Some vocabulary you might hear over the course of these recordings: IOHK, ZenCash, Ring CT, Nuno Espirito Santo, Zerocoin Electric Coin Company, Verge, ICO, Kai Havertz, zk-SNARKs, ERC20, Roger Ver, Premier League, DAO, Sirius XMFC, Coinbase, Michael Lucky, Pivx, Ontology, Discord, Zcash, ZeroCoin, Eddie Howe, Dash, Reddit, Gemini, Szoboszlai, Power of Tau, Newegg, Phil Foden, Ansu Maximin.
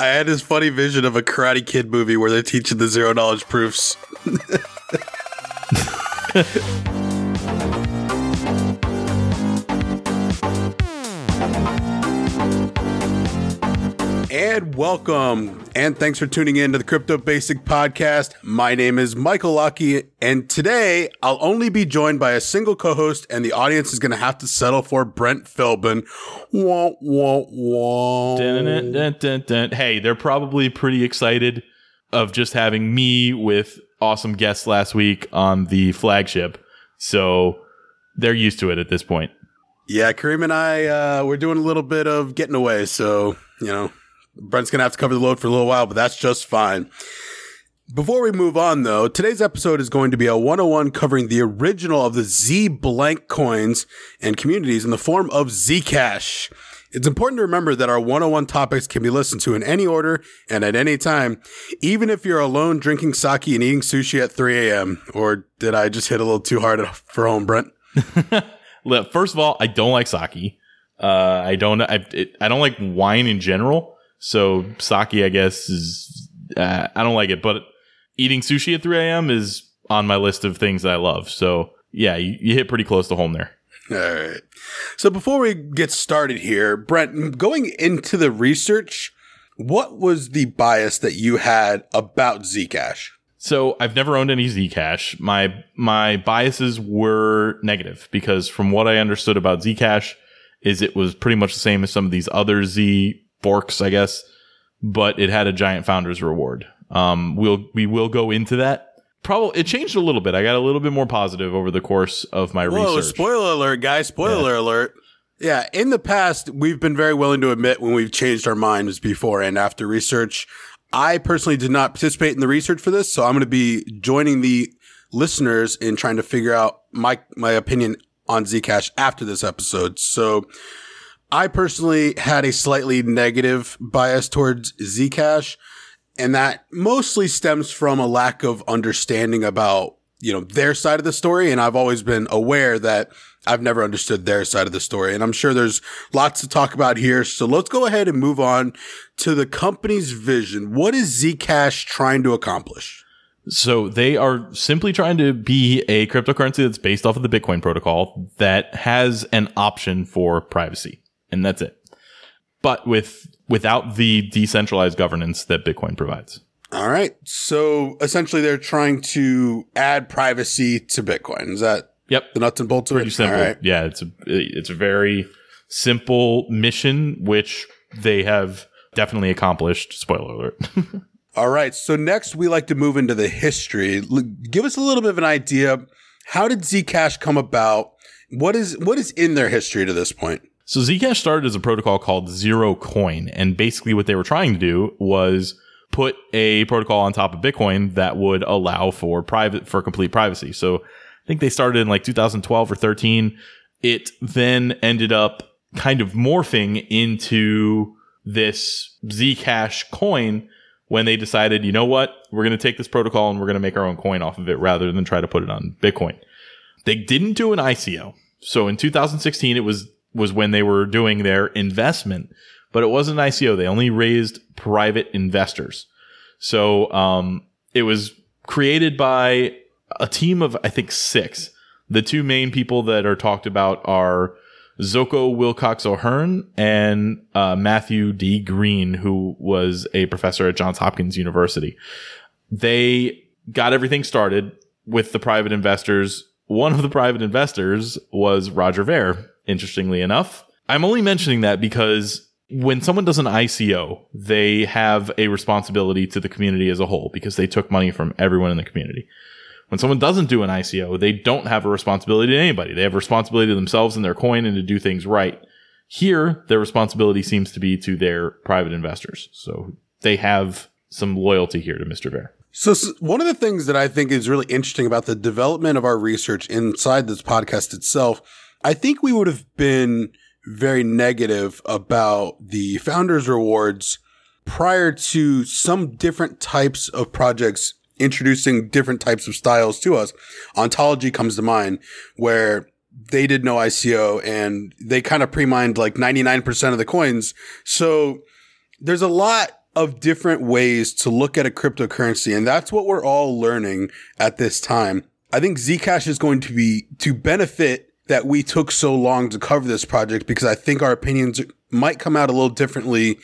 I had this funny vision of a Karate Kid movie where they're teaching the zero knowledge proofs. And welcome, and thanks for tuning in to the Crypto Basic Podcast. My name is Michael Lucky, and today I'll only be joined by a single co-host, and the audience is going to have to settle for Brent Philbin. Wah, wah, wah. Dun, dun, dun, dun. Hey, they're probably pretty excited of just having me with awesome guests last week on the flagship, so they're used to it at this point. Yeah, Kareem and I, we're doing a little bit of getting away, so, you know. Brent's going to have to cover the load for a little while, but that's just fine. Before we move on, though, today's episode is going to be a 101 covering the original of the Z-blank coins and communities in the form of Zcash. It's important to remember that our 101 topics can be listened to in any order and at any time, even if you're alone drinking sake and eating sushi at 3 a.m. Or did I just hit a little too hard for home, Brent? Look, first of all, I don't like sake. I don't like wine in general. So sake, I guess, is I don't like it, but eating sushi at 3 a.m. is on my list of things that I love. So, yeah, you hit pretty close to home there. All right. So before we get started here, Brent, going into the research, what was the bias that you had about Zcash? So I've never owned any Zcash. My biases were negative because from what I understood about Zcash is it was pretty much the same as some of these other Z forks, I guess, but it had a giant founder's reward. We will go into that. Probably it changed a little bit. I got a little bit more positive over the course of my research. Spoiler alert, guys. Spoiler alert. Yeah. In the past, we've been very willing to admit when we've changed our minds before and after research. I personally did not participate in the research for this, so I'm going to be joining the listeners in trying to figure out my opinion on Zcash after this episode. So I personally had a slightly negative bias towards Zcash, and that mostly stems from a lack of understanding about, you know, their side of the story. And I've always been aware that I've never understood their side of the story. And I'm sure there's lots to talk about here. So let's go ahead and move on to the company's vision. What is Zcash trying to accomplish? So they are simply trying to be a cryptocurrency that's based off of the Bitcoin protocol that has an option for privacy. And that's it. But without the decentralized governance that Bitcoin provides. All right. So essentially they're trying to add privacy to Bitcoin. Is that the nuts and bolts of it? Pretty simple. All right. Yeah, it's a very simple mission, which they have definitely accomplished. Spoiler alert. All right. So next we like to move into the history. Give us a little bit of an idea. How did Zcash come about? What is in their history to this point? So Zcash started as a protocol called ZeroCoin, and basically what they were trying to do was put a protocol on top of Bitcoin that would allow for complete privacy. So I think they started in like 2012 or 13. It then ended up kind of morphing into this Zcash coin when they decided, you know what, we're going to take this protocol and we're going to make our own coin off of it rather than try to put it on Bitcoin. They didn't do an ICO. So in 2016, it was when they were doing their investment, but it wasn't an ICO. They only raised private investors. So it was created by a team of, I think, 6. The two main people that are talked about are Zoko Wilcox-O'Hearn and Matthew D. Green, who was a professor at Johns Hopkins University. They got everything started with the private investors. One of the private investors was Roger Ver. Interestingly enough, I'm only mentioning that because when someone does an ICO, they have a responsibility to the community as a whole because they took money from everyone in the community. When someone doesn't do an ICO, they don't have a responsibility to anybody. They have a responsibility to themselves and their coin and to do things right. Here, their responsibility seems to be to their private investors. So they have some loyalty here to Mr. Ver. So one of the things that I think is really interesting about the development of our research inside this podcast itself, I think we would have been very negative about the founders' rewards prior to some different types of projects introducing different types of styles to us. Ontology comes to mind, where they did no ICO and they kind of pre-mined like 99% of the coins. So There's a lot of different ways to look at a cryptocurrency, and that's what we're all learning at this time. I think Zcash is going to be to benefit that we took so long to cover this project, because I think our opinions might come out a little differently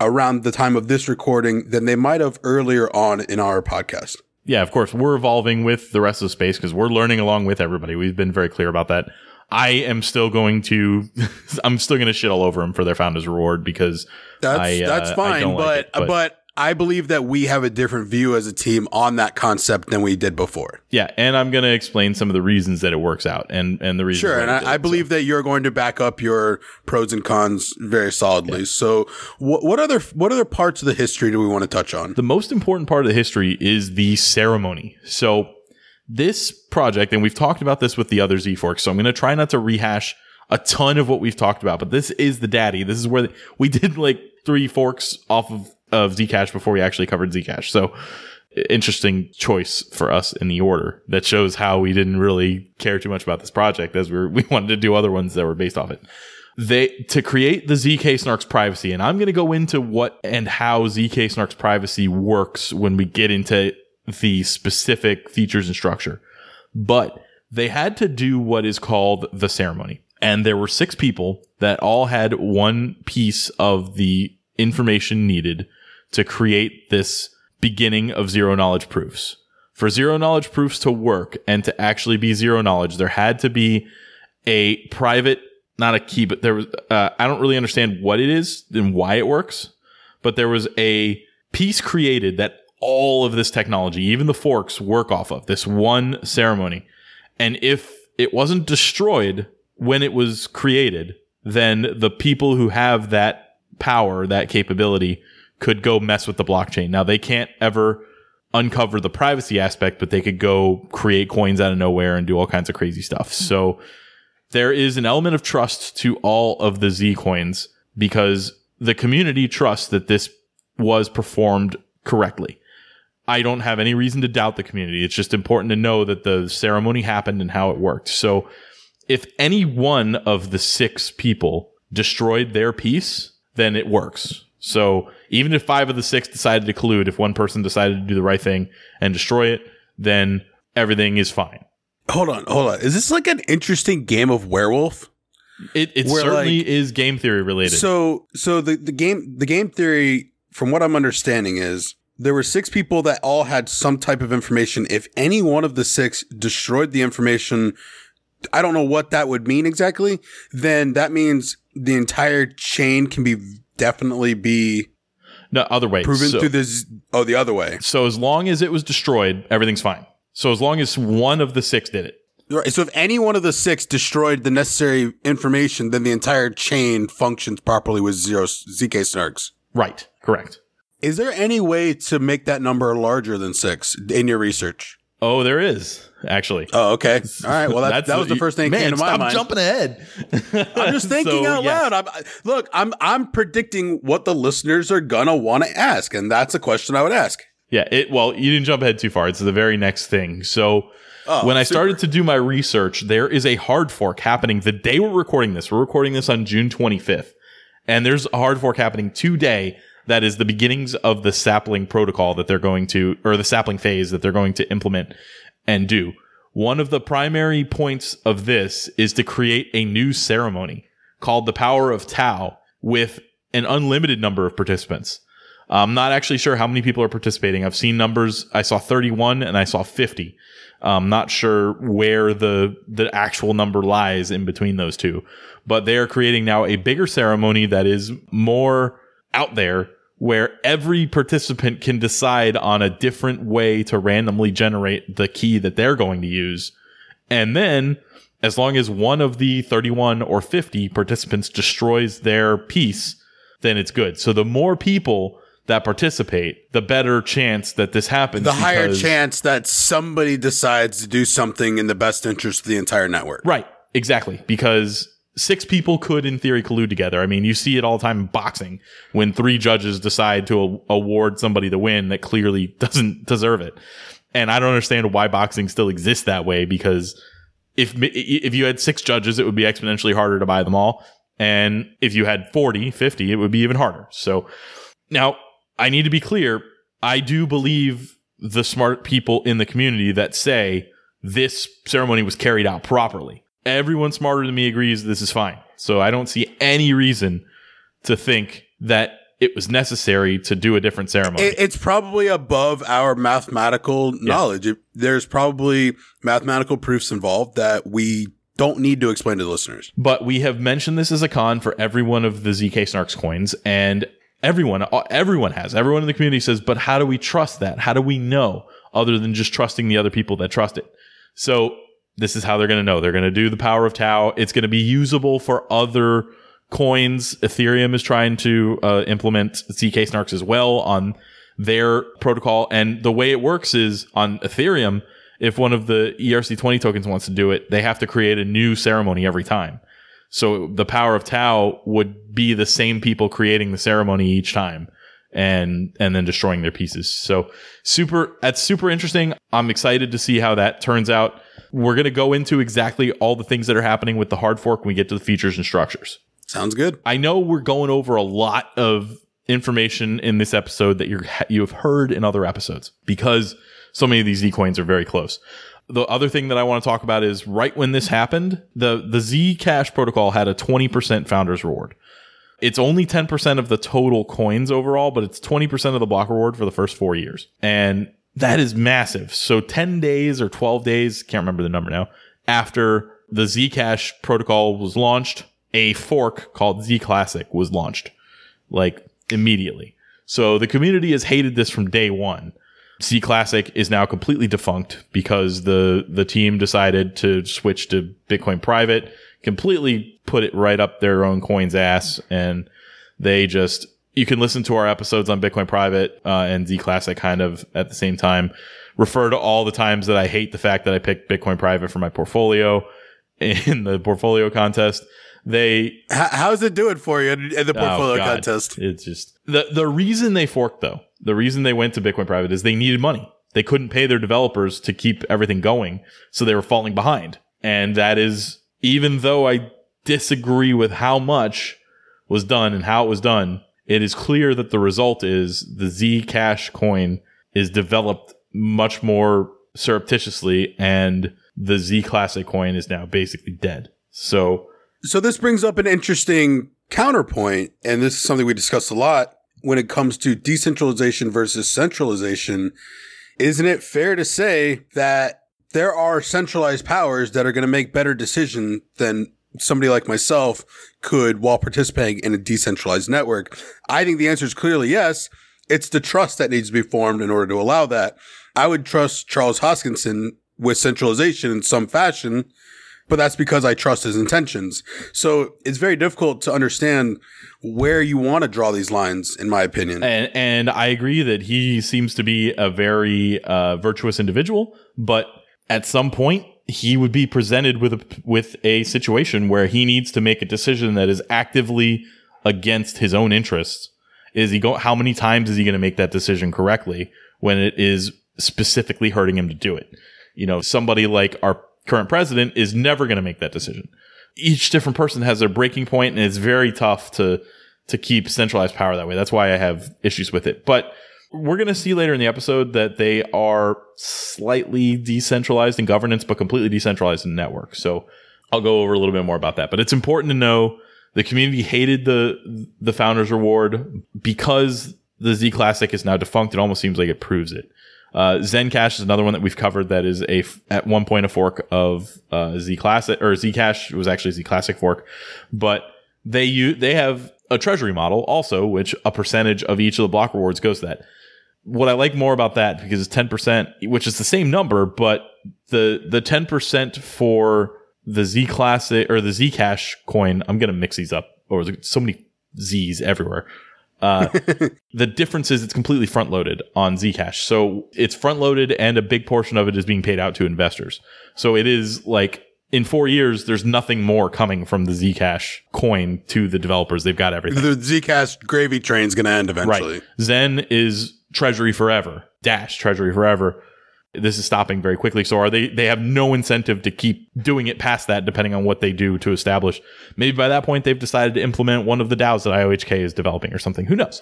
around the time of this recording than they might have earlier on in our podcast. Yeah, of course, we're evolving with the rest of the space because we're learning along with everybody. We've been very clear about that. I'm still going to shit all over them for their founder's reward because that's fine. But I believe that we have a different view as a team on that concept than we did before. Yeah. And I'm going to explain some of the reasons that it works out and the reasons. Sure. And I believe that you're going to back up your pros and cons very solidly. Yeah. So what other parts of the history do we want to touch on? The most important part of the history is the ceremony. So this project, and we've talked about this with the other Z forks, so I'm going to try not to rehash a ton of what we've talked about, but this is the daddy. This is where we did like 3 forks off of Zcash before we actually covered Zcash. So interesting choice for us in the order. That shows how we didn't really care too much about this project, as we wanted to do other ones that were based off it. To create the zk-SNARKs privacy, and I'm going to go into what and how zk-SNARKs privacy works when we get into the specific features and structure. But they had to do what is called the ceremony. And there were 6 people that all had one piece of the information needed to create this beginning of zero knowledge proofs. For zero knowledge proofs to work and to actually be zero knowledge, there had to be a private, not a key, but there was, I don't really understand what it is and why it works, but there was a piece created that all of this technology, even the forks, work off of this one ceremony. And if it wasn't destroyed when it was created, then the people who have that power, that capability, could go mess with the blockchain. Now, they can't ever uncover the privacy aspect, but they could go create coins out of nowhere and do all kinds of crazy stuff. So there is an element of trust to all of the Z coins because the community trusts that this was performed correctly. I don't have any reason to doubt the community. It's just important to know that the ceremony happened and how it worked. So if any one of the 6 people destroyed their piece, then it works. So even if 5 of the 6 decided to collude, if one person decided to do the right thing and destroy it, then everything is fine. Hold on. Is this like an interesting game of werewolf? It certainly is game theory related. So the game theory, from what I'm understanding, is there were 6 people that all had some type of information. If any one of the 6 destroyed the information, I don't know what that would mean exactly, then that means the entire chain can definitely be no other way proven through this. Oh, the other way. So as long as it was destroyed, everything's fine. So as long as one of the 6 did it. Right. So if any one of the 6 destroyed the necessary information, then the entire chain functions properly with zero zk-SNARKs. Right. Correct. Is there any way to make that number larger than 6 in your research? Oh, there is, actually. Oh, okay. All right. Well, that was the first thing that came to my mind. I'm jumping ahead. I'm just thinking out loud. I'm predicting what the listeners are going to want to ask, and that's a question I would ask. Yeah. Well, you didn't jump ahead too far. It's the very next thing. So when I started to do my research, there is a hard fork happening the day we're recording this. We're recording this on June 25th, and there's a hard fork happening today. That is the beginnings of the Sapling protocol that they're going to, or the Sapling phase that they're going to implement and do. One of the primary points of this is to create a new ceremony called the Power of Tau with an unlimited number of participants. I'm not actually sure how many people are participating. I've seen numbers. I saw 31 and I saw 50. I'm not sure where the actual number lies in between those two, but they are creating now a bigger ceremony that is more out there, where every participant can decide on a different way to randomly generate the key that they're going to use. And then, as long as one of the 31 or 50 participants destroys their piece, then it's good. So the more people that participate, the better chance that this happens. The higher chance that somebody decides to do something in the best interest of the entire network. Right. Exactly. Because 6 people could, in theory, collude together. I mean, you see it all the time in boxing when 3 judges decide to award somebody the win that clearly doesn't deserve it. And I don't understand why boxing still exists that way, because if you had 6 judges, it would be exponentially harder to buy them all. And if you had 40, 50, it would be even harder. So Now, I need to be clear. I do believe the smart people in the community that say this ceremony was carried out properly. Everyone smarter than me agrees this is fine. So I don't see any reason to think that it was necessary to do a different ceremony. It's probably above our mathematical knowledge. Yeah. There's probably mathematical proofs involved that we don't need to explain to the listeners. But we have mentioned this as a con for every one of the ZK-SNARKs coins, and everyone has. Everyone in the community says, but how do we trust that? How do we know other than just trusting the other people that trust it? So this is how they're going to know. They're going to do the Power of Tau. It's going to be usable for other coins. Ethereum is trying to implement ZK-SNARKs as well on their protocol. And the way it works is on Ethereum, if one of the ERC20 tokens wants to do it, they have to create a new ceremony every time. So the Power of Tau would be the same people creating the ceremony each time and then destroying their pieces. So that's super interesting. I'm excited to see how that turns out. We're going to go into exactly all the things that are happening with the hard fork when we get to the features and structures. Sounds good. I know we're going over a lot of information in this episode that you have heard in other episodes because so many of these Z coins are very close. The other thing that I want to talk about is right when this happened, the Zcash protocol had a 20% founder's reward. It's only 10% of the total coins overall, but it's 20% of the block reward for the first 4 years. And that is massive. So 10 days or 12 days, can't remember the number now, after the Zcash protocol was launched, a fork called ZClassic was launched, like immediately. So the community has hated this from day one. ZClassic is now completely defunct because the team decided to switch to Bitcoin Private, completely put it right up their own coin's ass, and you can listen to our episodes on Bitcoin Private and ZClassic kind of at the same time. Refer to all the times that I hate the fact that I picked Bitcoin Private for my portfolio in the portfolio contest. How's it doing for you in the portfolio contest? It's just the reason they forked, though. The reason they went to Bitcoin Private is they needed money. They couldn't pay their developers to keep everything going, so they were falling behind. And that is, even though I disagree with how much was done and how it was done, it is clear that the result is the Zcash coin is developed much more surreptitiously, and the ZClassic coin is now basically dead. So this brings up an interesting counterpoint, and this is something we discuss a lot when it comes to decentralization versus centralization. Isn't it fair to say that there are centralized powers that are going to make better decisions than somebody like myself could while participating in a decentralized network? I think the answer is clearly yes. It's the trust that needs to be formed in order to allow that. I would trust Charles Hoskinson with centralization in some fashion, but that's because I trust his intentions. So it's very difficult to understand where you want to draw these lines, in my opinion. And I agree that he seems to be a very virtuous individual, but at some point he would be presented with a situation where he needs to make a decision that is actively against his own interests. How many times is he going to make that decision correctly when it is specifically hurting him to do it? You know, somebody like our current president is never going to make that decision. Each different person has their breaking point, and it's very tough to keep centralized power that way. That's why I have issues with it. But we're going to see later in the episode that they are slightly decentralized in governance, but completely decentralized in network. So I'll go over a little bit more about that. But it's important to know the community hated the founder's reward because the Zclassic is now defunct. It almost seems like it proves it. ZenCash is another one that we've covered that is at one point a fork of Zclassic, or Zcash. It was actually Zclassic fork, but they have a treasury model also, which a percentage of each of the block rewards goes to that. What I like more about that, because it's 10%, which is the same number, but the 10% for the Zclassic or the Zcash coin, I'm gonna mix these up, or so many Z's everywhere. The difference is it's completely front-loaded on Zcash. So it's front-loaded, and a big portion of it is being paid out to investors. So it is like in 4 years, there's nothing more coming from the Zcash coin to the developers. They've got everything. The Zcash gravy train's going to end eventually. Right. Zen is treasury forever. Dash, treasury forever. This is stopping very quickly. So they have no incentive to keep doing it past that, depending on what they do to establish. Maybe by that point, they've decided to implement one of the DAOs that IOHK is developing or something. Who knows?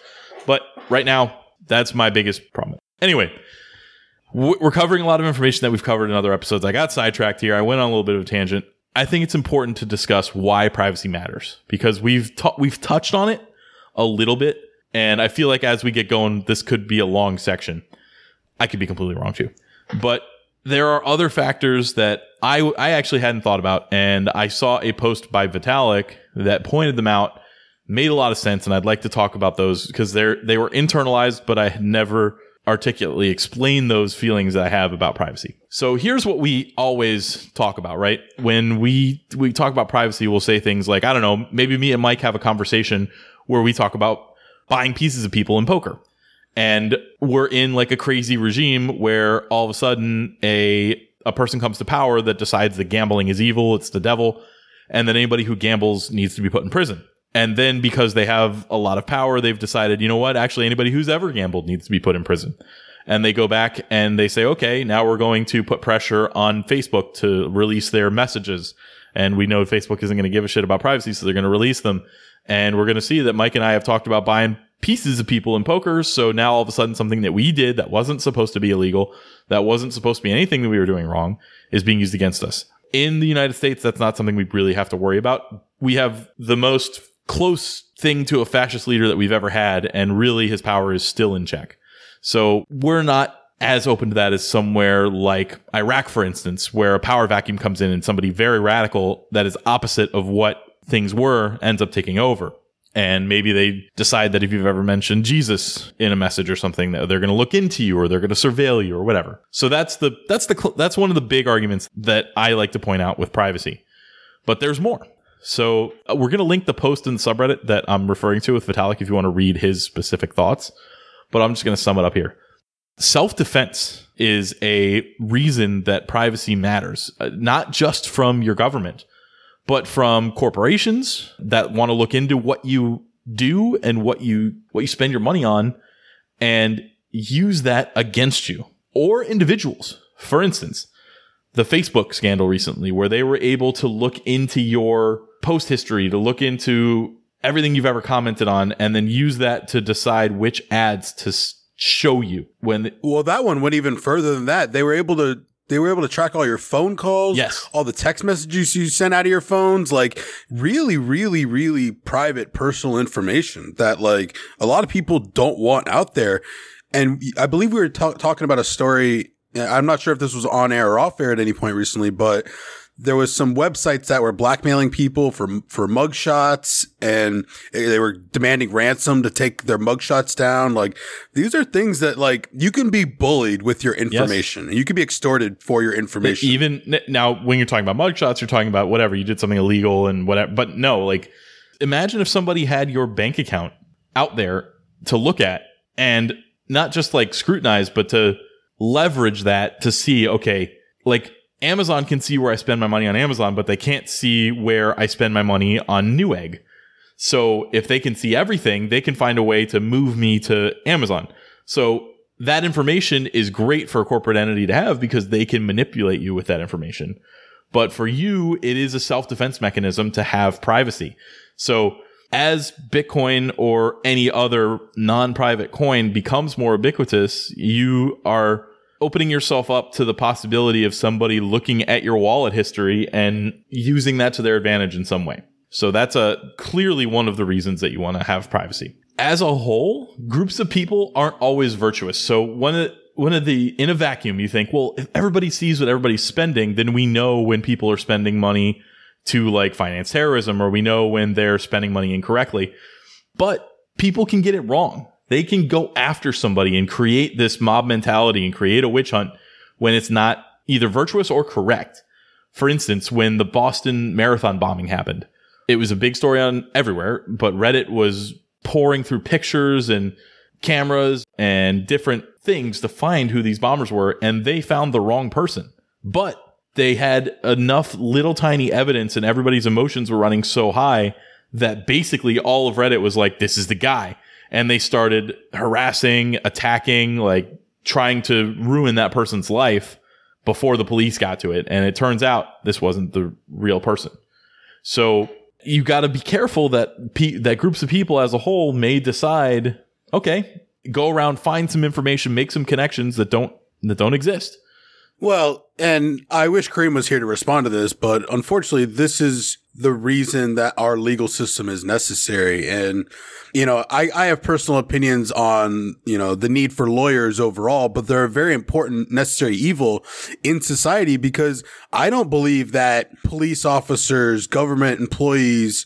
But right now, that's my biggest problem. Anyway, we're covering a lot of information that we've covered in other episodes. I got sidetracked here. I went on a little bit of a tangent. I think it's important to discuss why privacy matters, because we've touched on it a little bit. And I feel like as we get going, this could be a long section. I could be completely wrong too. But there are other factors that I actually hadn't thought about. And I saw a post by Vitalik that pointed them out, made a lot of sense. And I'd like to talk about those because they were internalized, but I had never articulately explain those feelings that I have about privacy. So here's what we always talk about, right? When we talk about privacy, we'll say things like, I don't know, maybe me and Mike have a conversation where we talk about buying pieces of people in poker. And we're in like a crazy regime where all of a sudden a person comes to power that decides that gambling is evil, it's the devil, and then anybody who gambles needs to be put in prison. And then because they have a lot of power, they've decided, you know what, actually anybody who's ever gambled needs to be put in prison. And they go back and they say, okay, now we're going to put pressure on Facebook to release their messages. And we know Facebook isn't going to give a shit about privacy, so they're going to release them. And we're going to see that Mike and I have talked about buying pieces of people in poker. So now all of a sudden something that we did that wasn't supposed to be illegal, that wasn't supposed to be anything that we were doing wrong, is being used against us. In the United States, that's not something we really have to worry about. We have the most close thing to a fascist leader that we've ever had, and really his power is still in check. So we're not as open to that as somewhere like Iraq, for instance, where a power vacuum comes in and somebody very radical that is opposite of what things were ends up taking over. And maybe they decide that if you've ever mentioned Jesus in a message or something, that they're going to look into you or they're going to surveil you or whatever. So that's one of the big arguments that I like to point out with privacy. But there's more. So we're going to link the post in the subreddit that I'm referring to with Vitalik if you want to read his specific thoughts. But I'm just going to sum it up here. Self-defense is a reason that privacy matters, not just from your government, but from corporations that want to look into what you do and what you spend your money on and use that against you, or individuals. For instance, the Facebook scandal recently, where they were able to look into your post history, to look into everything you've ever commented on, and then use that to decide which ads to show you. Well, that one went even further than that. They were able to track all your phone calls, yes, all the text messages you sent out of your phones, like really, really, really private personal information that like a lot of people don't want out there. And I believe we were talking about a story. I'm not sure if this was on air or off air at any point recently, but there was some websites that were blackmailing people for mugshots, and they were demanding ransom to take their mugshots down. Like these are things that like you can be bullied with your information, yes, and you can be extorted for your information. Even now, when you're talking about mugshots, you're talking about whatever, you did something illegal and whatever. But no, like imagine if somebody had your bank account out there to look at and not just like scrutinize, but to leverage that to see, okay, like Amazon can see where I spend my money on Amazon, but they can't see where I spend my money on Newegg. So if they can see everything, they can find a way to move me to Amazon. So that information is great for a corporate entity to have because they can manipulate you with that information. But for you, it is a self-defense mechanism to have privacy. So as Bitcoin or any other non-private coin becomes more ubiquitous, you are opening yourself up to the possibility of somebody looking at your wallet history and using that to their advantage in some way. So that's clearly one of the reasons that you want to have privacy. As a whole, groups of people aren't always virtuous. So in a vacuum, you think, well, if everybody sees what everybody's spending, then we know when people are spending money to like finance terrorism, or we know when they're spending money incorrectly. But people can get it wrong. They can go after somebody and create this mob mentality and create a witch hunt when it's not either virtuous or correct. For instance, when the Boston Marathon bombing happened, it was a big story on everywhere, but Reddit was pouring through pictures and cameras and different things to find who these bombers were, and they found the wrong person. But they had enough little tiny evidence and everybody's emotions were running so high that basically all of Reddit was like, this is the guy. And they started harassing, attacking, like trying to ruin that person's life before the police got to it. And it turns out this wasn't the real person. So you got to be careful that groups of people as a whole may decide okay, go around, find some information, make some connections that don't exist. Well, and I wish Kareem was here to respond to this, but unfortunately, this is the reason that our legal system is necessary. And, you know, I have personal opinions on, you know, the need for lawyers overall, but they're a very important necessary evil in society, because I don't believe that police officers, government employees,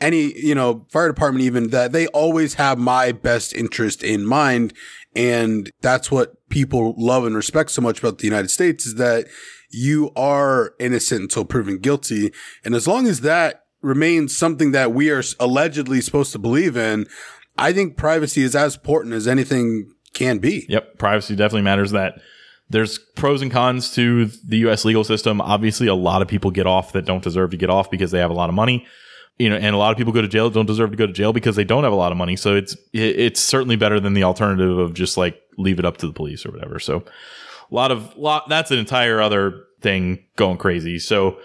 any, you know, fire department even, that they always have my best interest in mind. And that's what people love and respect so much about the United States, is that you are innocent until proven guilty. And as long as that remains something that we are allegedly supposed to believe in, I think privacy is as important as anything can be. Yep. Privacy definitely matters. That there's pros and cons to the U.S. legal system. Obviously, a lot of people get off that don't deserve to get off because they have a lot of money. You know, and a lot of people go to jail, don't deserve to go to jail because they don't have a lot of money. So it's certainly better than the alternative of just like leave it up to the police or whatever. So that's an entire other thing going crazy. So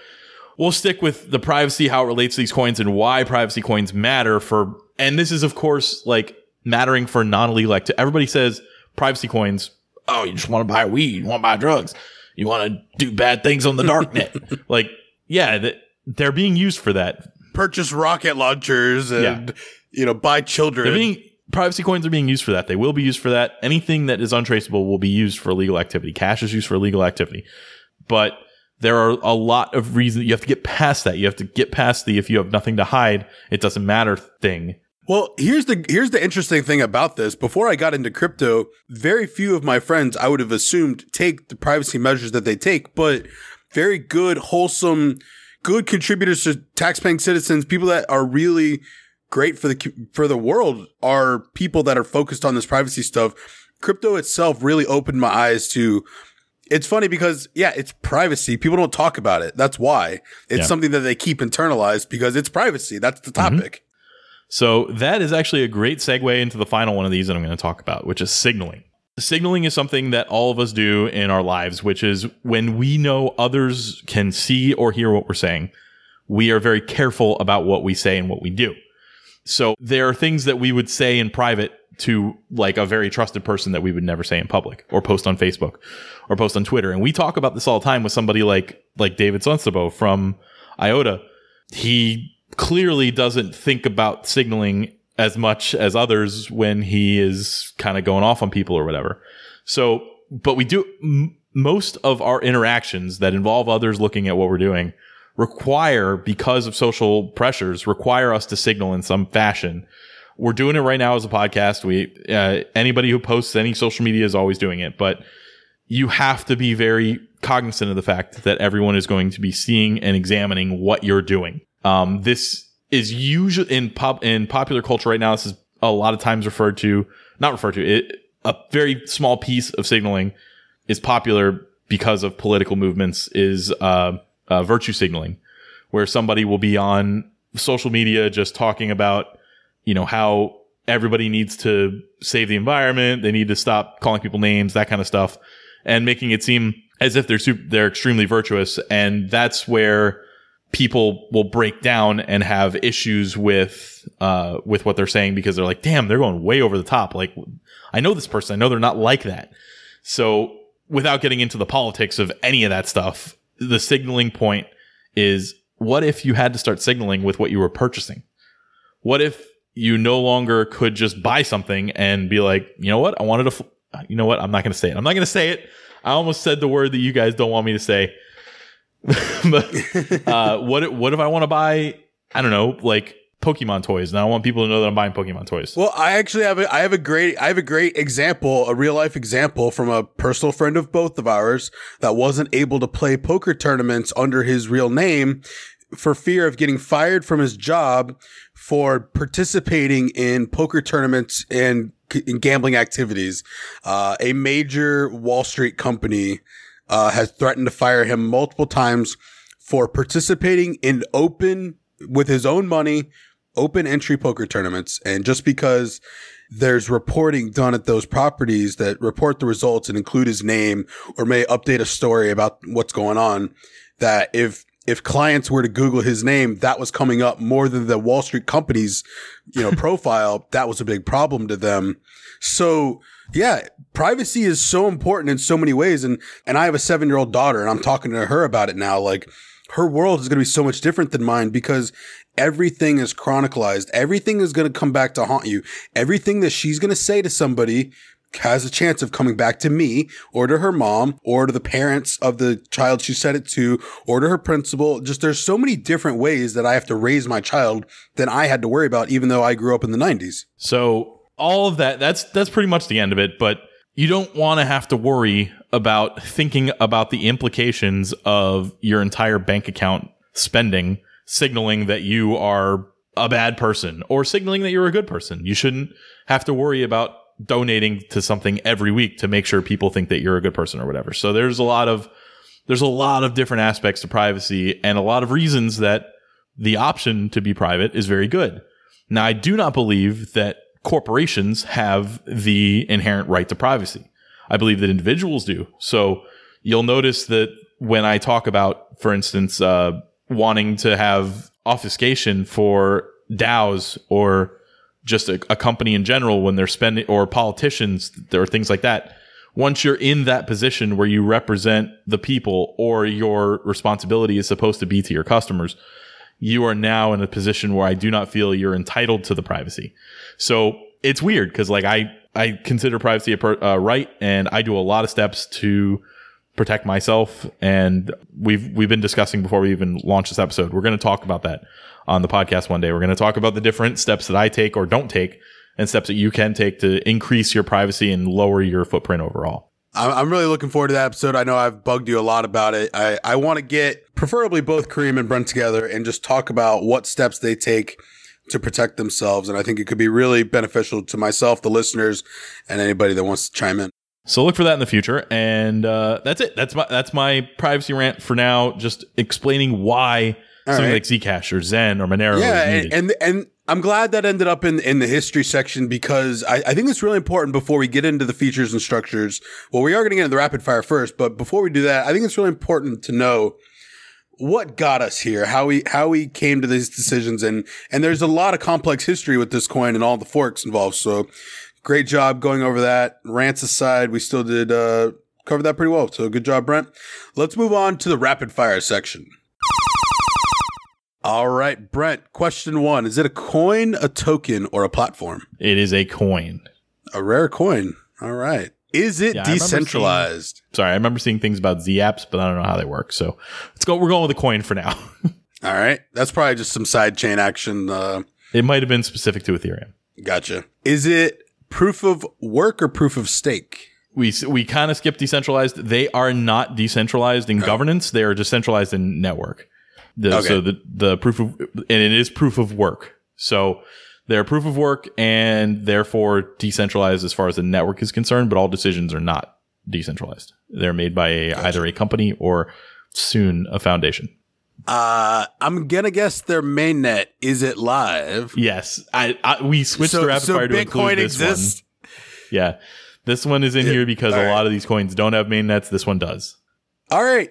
we'll stick with the privacy, how it relates to these coins and why privacy coins matter for. And this is, of course, like mattering for non-elect. Everybody says privacy coins. Oh, you just want to buy weed. You want to buy drugs. You want to do bad things on the dark net. Like, yeah, they're being used for that. Purchase rocket launchers and, you know, buy children. Privacy coins are being used for that. They will be used for that. Anything that is untraceable will be used for illegal activity. Cash is used for illegal activity. But there are a lot of reasons. You have to get past that. You have to get past the if you have nothing to hide, it doesn't matter thing. Well, here's the interesting thing about this. Before I got into crypto, very few of my friends I would have assumed take the privacy measures that they take, but very good, wholesome, good contributors to taxpaying citizens, people that are really great for the world, are people that are focused on this privacy stuff. Crypto itself really opened my eyes to. It's funny because, yeah, it's privacy. People don't talk about it. That's why it's something that they keep internalized, because it's privacy. That's the topic. Mm-hmm. So that is actually a great segue into the final one of these that I'm going to talk about, which is signaling. Signaling is something that all of us do in our lives, which is when we know others can see or hear what we're saying, we are very careful about what we say and what we do. So there are things that we would say in private to like a very trusted person that we would never say in public, or post on Facebook or post on Twitter. And we talk about this all the time with somebody like David Sonstebo from IOTA. He clearly doesn't think about signaling as much as others when he is kind of going off on people or whatever. So, but we do most of our interactions that involve others looking at what we're doing require, because of social pressures, require us to signal in some fashion. We're doing it right now as a podcast. We, anybody who posts any social media is always doing it, but you have to be very cognizant of the fact that everyone is going to be seeing and examining what you're doing. This is usually in popular culture right now. This is a lot of times referred to, a very small piece of signaling is popular because of political movements, is virtue signaling, where somebody will be on social media just talking about, you know, how everybody needs to save the environment, they need to stop calling people names, that kind of stuff, and making it seem as if they're extremely virtuous. And that's where people will break down and have issues with what they're saying, because they're like, damn, they're going way over the top. Like, I know this person. I know they're not like that. So without getting into the politics of any of that stuff, the signaling point is, what if you had to start signaling with what you were purchasing? What if you no longer could just buy something and be like, you know what? I wanted to, you know what? I'm not going to say it. I'm not going to say it. I almost said the word that you guys don't want me to say. But what if I want to buy, I don't know, like Pokemon toys, and I want people to know that I'm buying Pokemon toys? Well, I actually have a great example, a real life example from a personal friend of both of ours that wasn't able to play poker tournaments under his real name for fear of getting fired from his job for participating in poker tournaments and gambling activities. A major Wall Street company has threatened to fire him multiple times for participating in open, with his own money, open entry poker tournaments. And just because there's reporting done at those properties that report the results and include his name or may update a story about what's going on, that if if clients were to Google his name, that was coming up more than the Wall Street company's, you know, profile. That was a big problem to them. So yeah, privacy is so important in so many ways. And I have a 7-year-old daughter, and I'm talking to her about it now. Like, her world is going to be so much different than mine because everything is chronicalized. Everything is going to come back to haunt you. Everything that she's going to say to somebody has a chance of coming back to me or to her mom or to the parents of the child she said it to or to her principal. Just there's so many different ways that I have to raise my child than I had to worry about, even though I grew up in the 90s. So all of that, that's pretty much the end of it. But you don't want to have to worry about thinking about the implications of your entire bank account spending, signaling that you are a bad person or signaling that you're a good person. You shouldn't have to worry about donating to something every week to make sure people think that you're a good person or whatever. So there's a lot of different aspects to privacy and a lot of reasons that the option to be private is very good. Now, I do not believe that corporations have the inherent right to privacy. I believe that individuals do. So you'll notice that when I talk about, for instance, wanting to have obfuscation for DAOs or just a company in general when they're spending, or politicians or things like that. Once you're in that position where you represent the people or your responsibility is supposed to be to your customers, you are now in a position where I do not feel you're entitled to the privacy. So it's weird because like I consider privacy a right, and I do a lot of steps to protect myself. And we've been discussing before we even launched this episode. We're going to talk about that on the podcast one day. We're going to talk about the different steps that I take or don't take and steps that you can take to increase your privacy and lower your footprint overall. I'm really looking forward to that episode. I know I've bugged you a lot about it. I want to get preferably both Kareem and Brent together and just talk about what steps they take to protect themselves. And I think it could be really beneficial to myself, the listeners, and anybody that wants to chime in. So look for that in the future. And that's it. That's my privacy rant for now. Just explaining why something like Zcash or Zen or Monero is needed. And I'm glad that ended up in the history section because I think it's really important before we get into the features and structures. Well, we are going to get into the rapid fire first, but before we do that, I think it's really important to know what got us here, how we came to these decisions. And there's a lot of complex history with this coin and all the forks involved. So great job going over that. Rants aside, we still did cover that pretty well. So good job, Brent. Let's move on to the rapid fire section. All right, Brent, question one. Is it a coin, a token, or a platform? It is a coin. A rare coin. All right. Is it decentralized? I remember seeing things about Z apps, but I don't know how they work. So let's go. We're going with a coin for now. All right. That's probably just some side chain action. It might have been specific to Ethereum. Gotcha. Is it proof of work or proof of stake? We kind of skipped decentralized. They are not decentralized in governance. They are decentralized in network. So the proof of, and it is proof of work. So they're proof of work and therefore decentralized as far as the network is concerned, but all decisions are not decentralized. They're made by either a company or soon a foundation. I'm going to guess their mainnet. Is it live? Yes. We switched the rapid fire to include this one. Yeah. This one is in here because a lot of these coins don't have mainnets. This one does. All right.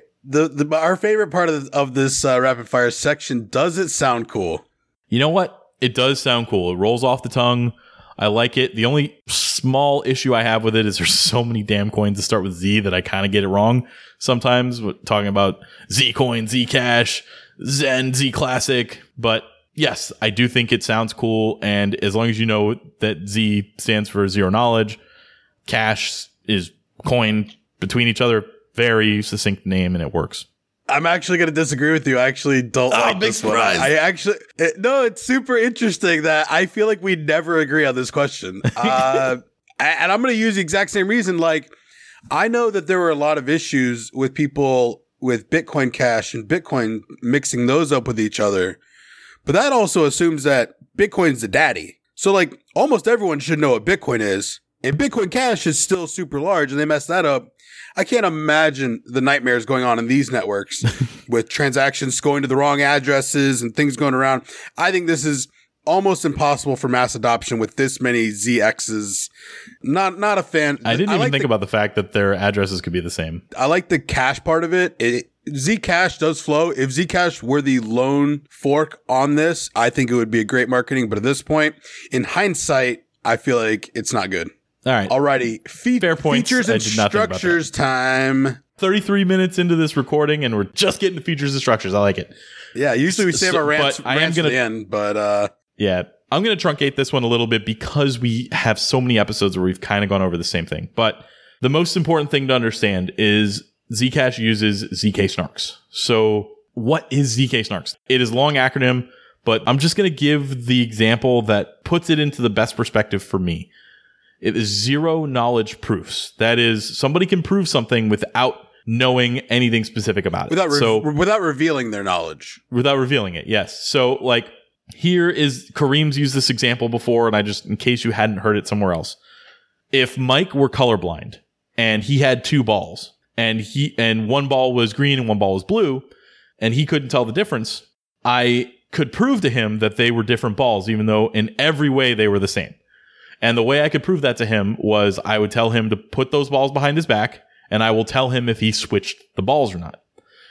Our favorite part of this rapid fire section, does it sound cool? You know what? It does sound cool. It rolls off the tongue. I like it. The only small issue I have with it is there's so many damn coins that start with Z that I kind of get it wrong sometimes. We're talking about Zcoin, Zcash, Zen, ZClassic. But yes, I do think it sounds cool. And as long as you know that Z stands for zero knowledge, cash is coin between each other. Very succinct name, and it works. I'm actually going to disagree with you. I actually don't like this surprise. One. It's super interesting that I feel like we never agree on this question. And I'm going to use the exact same reason. Like, I know that there were a lot of issues with people with Bitcoin Cash and Bitcoin mixing those up with each other. But that also assumes that Bitcoin's the daddy. So, like, almost everyone should know what Bitcoin is. And Bitcoin Cash is still super large, and they messed that up. I can't imagine the nightmares going on in these networks with transactions going to the wrong addresses and things going around. I think this is almost impossible for mass adoption with this many ZXs. Not a fan. I didn't even think about the fact that their addresses could be the same. I like the cash part of it. It Zcash does flow. If Zcash were the lone fork on this, I think it would be a great marketing. But at this point, in hindsight, I feel like it's not good. All right. Alrighty. Fair points. Features and structures time. 33 minutes into this recording, and we're just getting to features and structures. I like it. Yeah. Usually we save our rants to the end, but yeah. I'm going to truncate this one a little bit because we have so many episodes where we've kind of gone over the same thing. But the most important thing to understand is Zcash uses zk-SNARKs. So what is zk-SNARKs? It is a long acronym, but I'm just going to give the example that puts it into the best perspective for me. It is zero knowledge proofs. That is, somebody can prove something without knowing anything specific about it. Without revealing their knowledge. Without revealing it, yes. So like... Here is Kareem's used this example before, and I just, in case you hadn't heard it somewhere else, if Mike were colorblind and he had two balls and one ball was green and one ball was blue and he couldn't tell the difference, I could prove to him that they were different balls, even though in every way they were the same. And the way I could prove that to him was I would tell him to put those balls behind his back, and I will tell him if he switched the balls or not.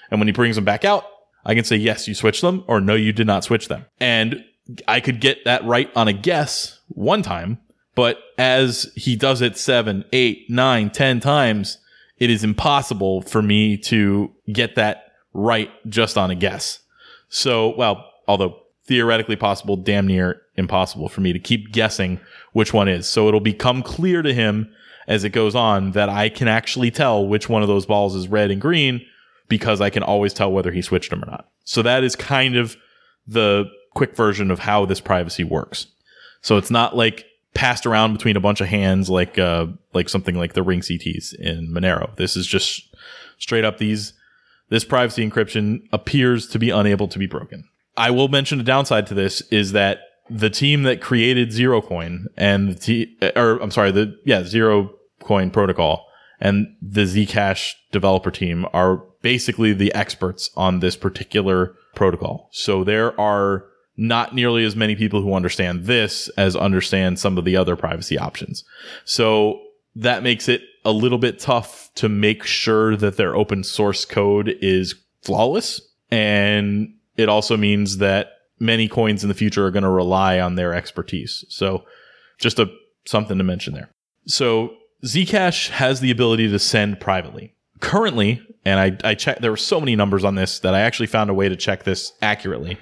And when he brings them back out, I can say, yes, you switched them, or no, you did not switch them. And I could get that right on a guess one time, but as he does it 7, 8, 9, 10 times, it is impossible for me to get that right just on a guess. So, well, although theoretically possible, damn near impossible for me to keep guessing which one is. So it'll become clear to him as it goes on that I can actually tell which one of those balls is red and green, because I can always tell whether he switched them or not. So that is kind of the quick version of how this privacy works. So it's not like passed around between a bunch of hands like something like the ring CTs in Monero. This is just straight up this privacy encryption appears to be unable to be broken. I will mention a downside to this is that the team that created ZeroCoin and ZeroCoin protocol and the Zcash developer team are basically the experts on this particular protocol. So there are not nearly as many people who understand this as understand some of the other privacy options. So that makes it a little bit tough to make sure that their open source code is flawless. And it also means that many coins in the future are going to rely on their expertise. So just something to mention there. So Zcash has the ability to send privately. Currently, and I checked, there were so many numbers on this that I actually found a way to check this accurately.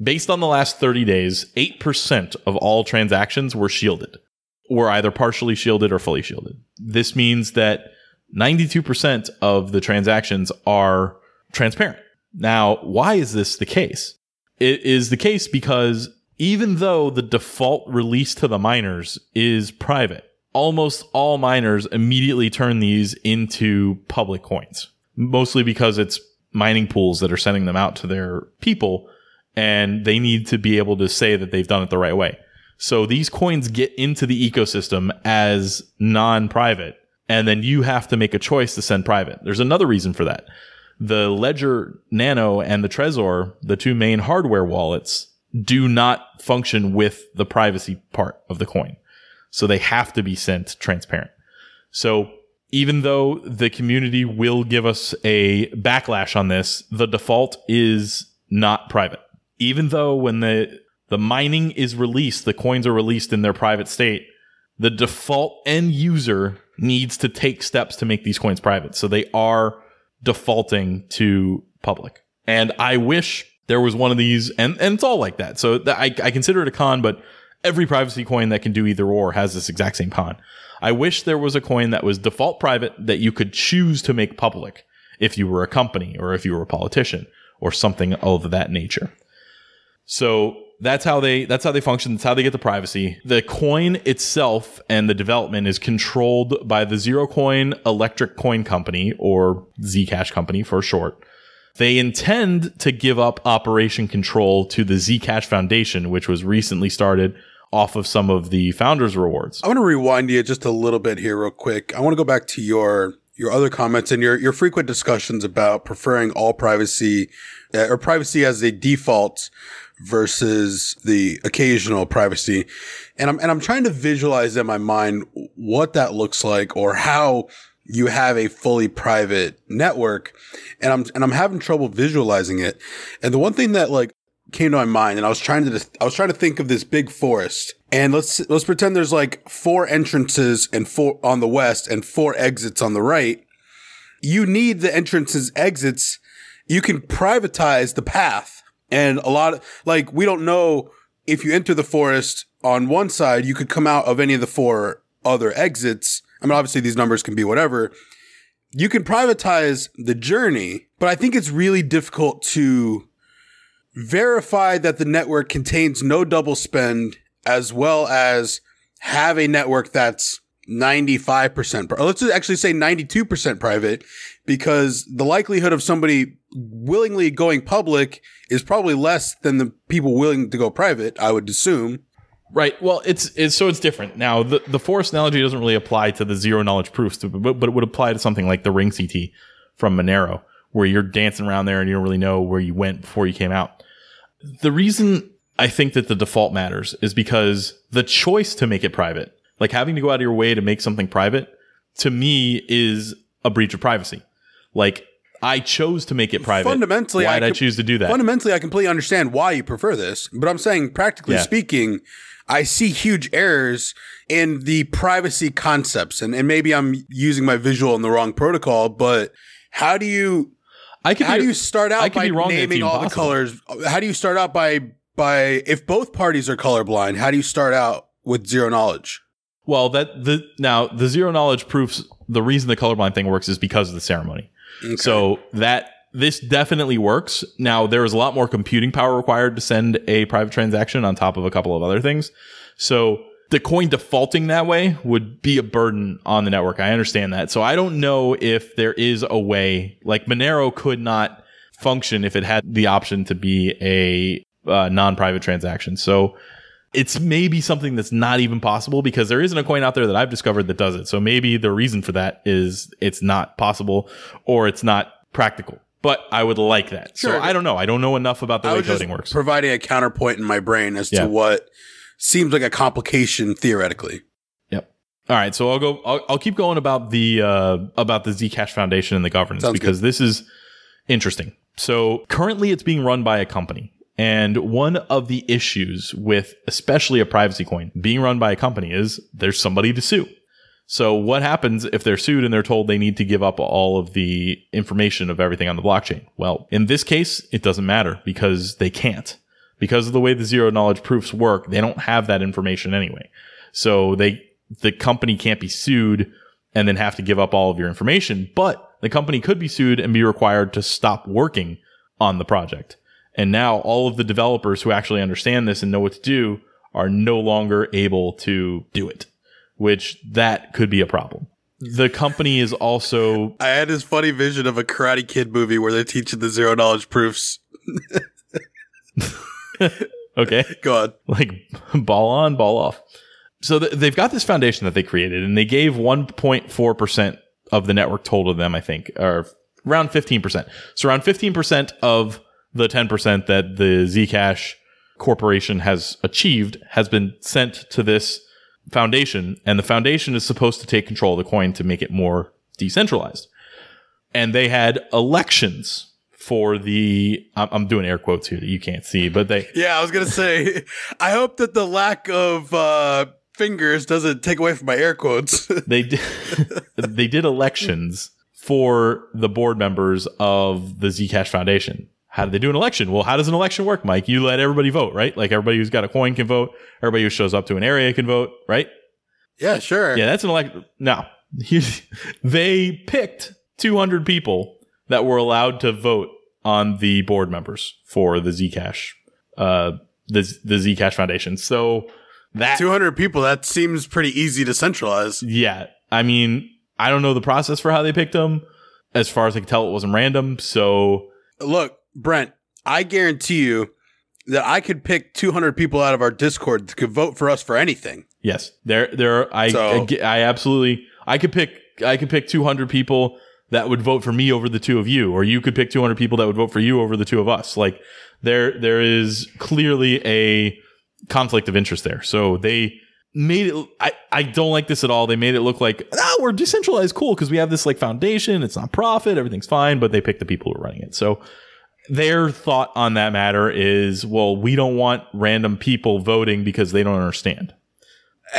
Based on the last 30 days, 8% of all transactions were either partially shielded or fully shielded. This means that 92% of the transactions are transparent. Now, why is this the case? It is the case because even though the default release to the miners is private, almost all miners immediately turn these into public coins, mostly because it's mining pools that are sending them out to their people, and they need to be able to say that they've done it the right way. So these coins get into the ecosystem as non-private, and then you have to make a choice to send private. There's another reason for that. The Ledger Nano and the Trezor, the two main hardware wallets, do not function with the privacy part of the coin. So they have to be sent transparent. So even though the community will give us a backlash on this, the default is not private. Even though when the mining is released, the coins are released in their private state, the default end user needs to take steps to make these coins private. So they are defaulting to public. And I wish there was one of these, and it's all like that. So I consider it a con, but every privacy coin that can do either or has this exact same con. I wish there was a coin that was default private that you could choose to make public if you were a company or if you were a politician or something of that nature. So that's how they function. That's how they get the privacy. The coin itself and the development is controlled by the ZeroCoin Electric Coin Company, or Zcash Company for short. They intend to give up operation control to the Zcash Foundation, which was recently started off of some of the founders' rewards. I want to rewind you just a little bit here real quick. I want to go back to your other comments and your frequent discussions about preferring all privacy or privacy as a default versus the occasional privacy. And I'm trying to visualize in my mind what that looks like or how you have a fully private network, and I'm having trouble visualizing it. And the one thing that like came to my mind, and I was trying to think of this big forest, and let's pretend there's like four entrances and four on the west and four exits on the right. You need the entrances, exits. You can privatize the path, and a lot of like, we don't know if you enter the forest on one side, you could come out of any of the four other exits. I mean, obviously these numbers can be whatever. You can privatize the journey, but I think it's really difficult to verify that the network contains no double spend, as well as have a network that's 95%, let's actually say 92% private, because the likelihood of somebody willingly going public is probably less than the people willing to go private, I would assume. Right. Well, it's different. Now, the forest analogy doesn't really apply to the zero knowledge proofs, but it would apply to something like the ring CT from Monero, where you're dancing around there and you don't really know where you went before you came out. The reason I think that the default matters is because the choice to make it private, like having to go out of your way to make something private, to me is a breach of privacy. Like, I chose to make it private. Fundamentally, why did I choose to do that? Fundamentally, I completely understand why you prefer this, but I'm saying, practically speaking, I see huge errors in the privacy concepts. And maybe I'm using my visual in the wrong protocol, but how do you start out by naming all the colors? How do you start out by if both parties are colorblind, how do you start out with zero knowledge? Well, the zero knowledge proofs, the reason the colorblind thing works is because of the ceremony. Okay. So that this definitely works. Now, there is a lot more computing power required to send a private transaction on top of a couple of other things. So the coin defaulting that way would be a burden on the network. I understand that. So I don't know if there is a way, like Monero could not function if it had the option to be a non-private transaction. So it's maybe something that's not even possible, because there isn't a coin out there that I've discovered that does it. So maybe the reason for that is it's not possible or it's not practical. But I would like that. Sure. So I don't know. I don't know enough about the way coding works. Providing a counterpoint in my brain as to what seems like a complication theoretically. Yep. All right. So I'll keep going about the Zcash Foundation and the governance. Sounds because good. This is interesting. So currently it's being run by a company. And one of the issues with especially a privacy coin being run by a company is there's somebody to sue. So what happens if they're sued and they're told they need to give up all of the information of everything on the blockchain? Well, in this case, it doesn't matter because they can't. Because of the way the zero knowledge proofs work, they don't have that information anyway. So the company can't be sued and then have to give up all of your information, but the company could be sued and be required to stop working on the project. And now all of the developers who actually understand this and know what to do are no longer able to do it, which that could be a problem. The company is also... I had this funny vision of a Karate Kid movie where they're teaching the zero knowledge proofs. Okay. Go on. Like, ball on, ball off. So they've got this foundation that they created, and they gave 1.4% of the network total to them, I think, or around 15%. So around 15% of the 10% that the Zcash corporation has achieved has been sent to this foundation, and the foundation is supposed to take control of the coin to make it more decentralized. And they had elections for the... I'm doing air quotes here that you can't see, but they... Yeah, I was going to say, I hope that the lack of fingers doesn't take away from my air quotes. They did elections for the board members of the Zcash Foundation. How do they do an election? Well, how does an election work, Mike? You let everybody vote, right? Like everybody who's got a coin can vote. Everybody who shows up to an area can vote, right? Yeah, sure. Yeah, that's an election. No. They picked 200 people that were allowed to vote on the board members for the Zcash, the Zcash Foundation. So that 200 people, that seems pretty easy to centralize. Yeah. I mean, I don't know the process for how they picked them. As far as I can tell, it wasn't random. So look, Brent, I guarantee you that I could pick 200 people out of our Discord that could vote for us for anything. Yes, I absolutely, I could pick 200 people that would vote for me over the two of you, or you could pick 200 people that would vote for you over the two of us. Like there is clearly a conflict of interest there. So they made it, I don't like this at all. They made it look like, oh, we're decentralized, cool, because we have this like foundation, it's nonprofit, everything's fine, but they pick the people who are running it. So their thought on that matter is, well, we don't want random people voting because they don't understand.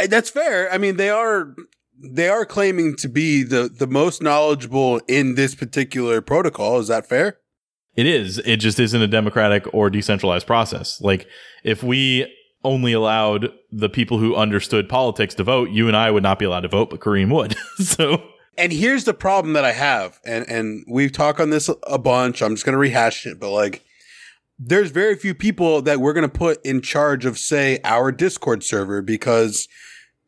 That's fair. I mean, they are claiming to be the most knowledgeable in this particular protocol. Is that fair? It is. It just isn't a democratic or decentralized process. Like, if we only allowed the people who understood politics to vote, you and I would not be allowed to vote, but Kareem would. So, and here's the problem that I have, and we've talked on this a bunch. I'm just going to rehash it, but like, there's very few people that we're going to put in charge of, say, our Discord server, because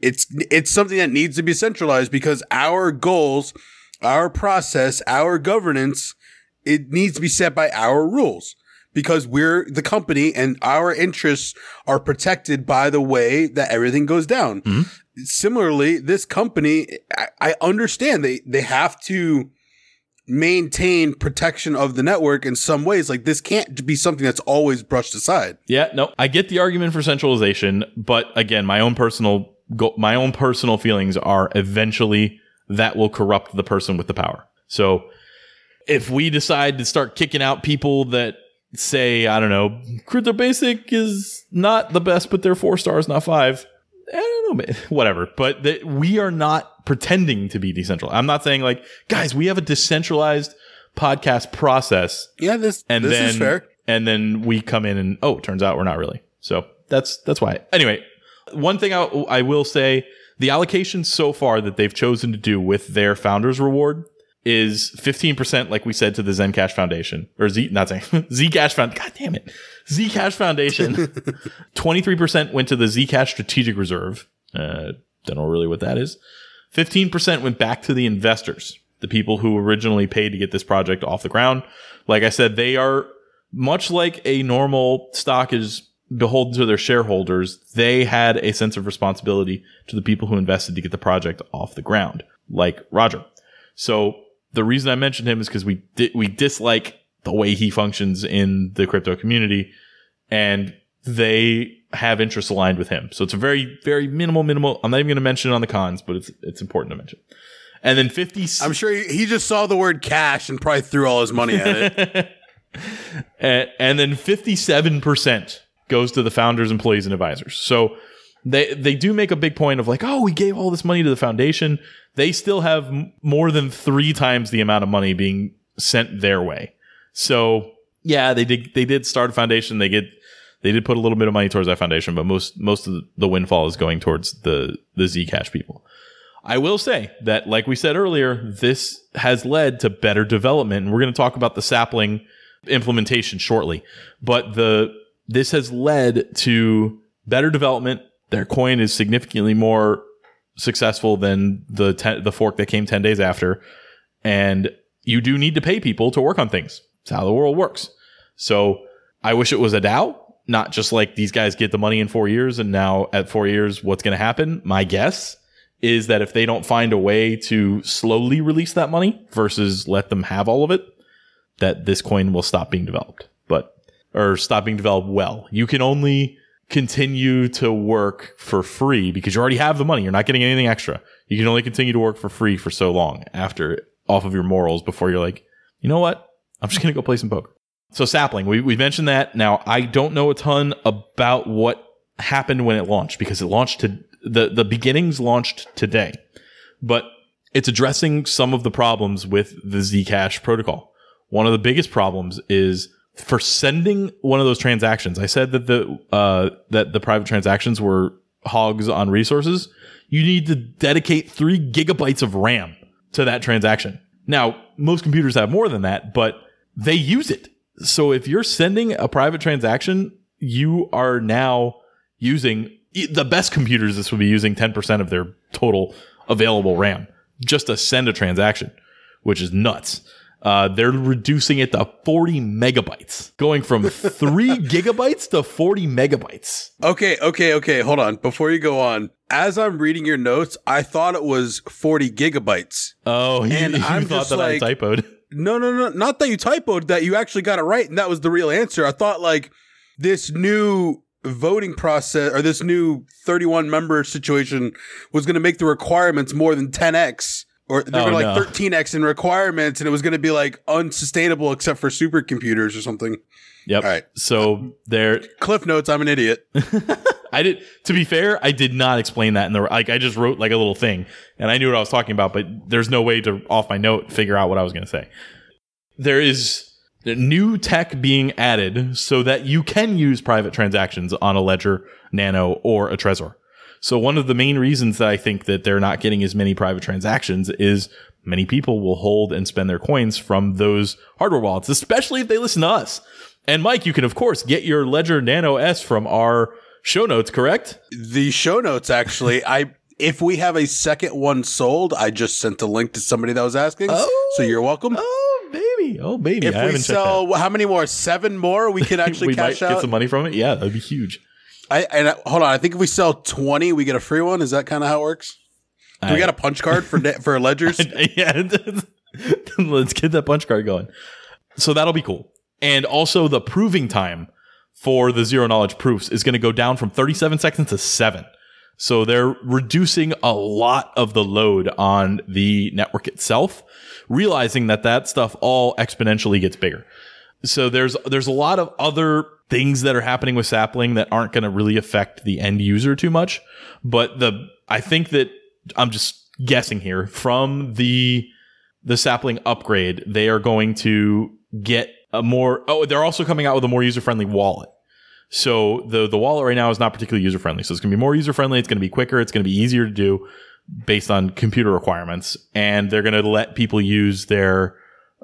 it's something that needs to be centralized, because our goals, our process, our governance, it needs to be set by our rules, because we're the company and our interests are protected by the way that everything goes down. Mm-hmm. Similarly, this company, I understand they have to maintain protection of the network in some ways. Like, this can't be something that's always brushed aside. Yeah, no, I get the argument for centralization, but again, my own personal feelings are eventually that will corrupt the person with the power. So if we decide to start kicking out people that say, I don't know, Crypto Basic is not the best, but they're 4 stars, not 5. I don't know, whatever. But that we are not pretending to be decentralized. I'm not saying like, guys, we have a decentralized podcast process. Yeah, this is fair. And then we come in and, oh, it turns out we're not really. So that's why. Anyway, one thing I will say, the allocation so far that they've chosen to do with their founders reward is 15%, like we said, to the ZenCash Foundation, or Zcash Foundation. God damn it. Zcash Foundation. 23% went to the Zcash Strategic Reserve. Don't know really what that is. 15% went back to the investors, the people who originally paid to get this project off the ground. Like I said, they are much like a normal stock is beholden to their shareholders. They had a sense of responsibility to the people who invested to get the project off the ground, like Roger. So the reason I mentioned him is because we dislike the way he functions in the crypto community, and they have interests aligned with him. So it's a very, very minimal. I'm not even going to mention it on the cons, but it's important to mention. And then 50. I'm sure he just saw the word cash and probably threw all his money at it. And then 57% goes to the founders, employees, and advisors. So they do make a big point of like, oh, we gave all this money to the foundation. They still have more than 3 times the amount of money being sent their way. So yeah, they did start a foundation. They did put a little bit of money towards that foundation, but most of the windfall is going towards the Zcash people. I will say that, like we said earlier, this has led to better development. And we're going to talk about the Sapling implementation shortly, but this has led to better development. Their coin is significantly more successful than the fork that came 10 days after. And you do need to pay people to work on things. It's how the world works. So I wish it was a DAO, not just like these guys get the money in 4 years. And now at 4 years, what's going to happen? My guess is that if they don't find a way to slowly release that money versus let them have all of it, that this coin will stop being developed, or stop being developed well. You can only continue to work for free because you already have the money. You're not getting anything extra. You can only continue to work for free for so long after off of your morals before you're like, you know what? I'm just going to go play some poker. So Sapling, we mentioned that. Now, I don't know a ton about what happened when it launched, because it launched to the beginnings launched today, but it's addressing some of the problems with the Zcash protocol. One of the biggest problems is for sending one of those transactions. I said that the private transactions were hogs on resources. You need to dedicate 3 gigabytes of RAM to that transaction. Now, most computers have more than that, but they use it. So if you're sending a private transaction, you are now using the best computers. This would be using 10% of their total available RAM just to send a transaction, which is nuts. They're reducing it to 40 megabytes, going from 3 gigabytes to 40 megabytes. Okay. Hold on. Before you go on, as I'm reading your notes, I thought it was 40 gigabytes. Oh, you thought that, like, I typoed. No. Not that you typoed, that you actually got it right. And that was the real answer. I thought like this new voting process or this new 31 member situation was going to make the requirements more than 10x. Or they were 13x in requirements, and it was going to be like unsustainable except for supercomputers or something. Yep. All right. So there. Cliff notes. I'm an idiot. To be fair, I did not explain that in the I just wrote like a little thing, and I knew what I was talking about, but there's no way to off my note figure out what I was going to say. There is new tech being added so that you can use private transactions on a Ledger Nano or a Trezor. So one of the main reasons that I think that they're not getting as many private transactions is many people will hold and spend their coins from those hardware wallets, especially if they listen to us. And Mike, you can, of course, get your Ledger Nano S from our show notes, correct? The show notes, actually. If we have a second one sold, I just sent a link to somebody that was asking. Oh, so you're welcome. Oh, baby. If we sell how many more? 7 more? We can actually cash out. Get some money from it? Yeah, that'd be huge. Hold on. I think if we sell 20, we get a free one. Is that kind of how it works? Do we got a punch card for ledgers? Yeah. Let's get that punch card going. So that'll be cool. And also the proving time for the zero knowledge proofs is going to go down from 37 seconds to 7. So they're reducing a lot of the load on the network itself, realizing that stuff all exponentially gets bigger. So there's a lot of other things that are happening with Sapling that aren't going to really affect the end user too much. But I think that I'm just guessing here from the Sapling upgrade, they are going to get a more, they're also coming out with a more user-friendly wallet. So the wallet right now is not particularly user-friendly. So it's going to be more user-friendly. It's going to be quicker. It's going to be easier to do based on computer requirements. And they're going to let people use their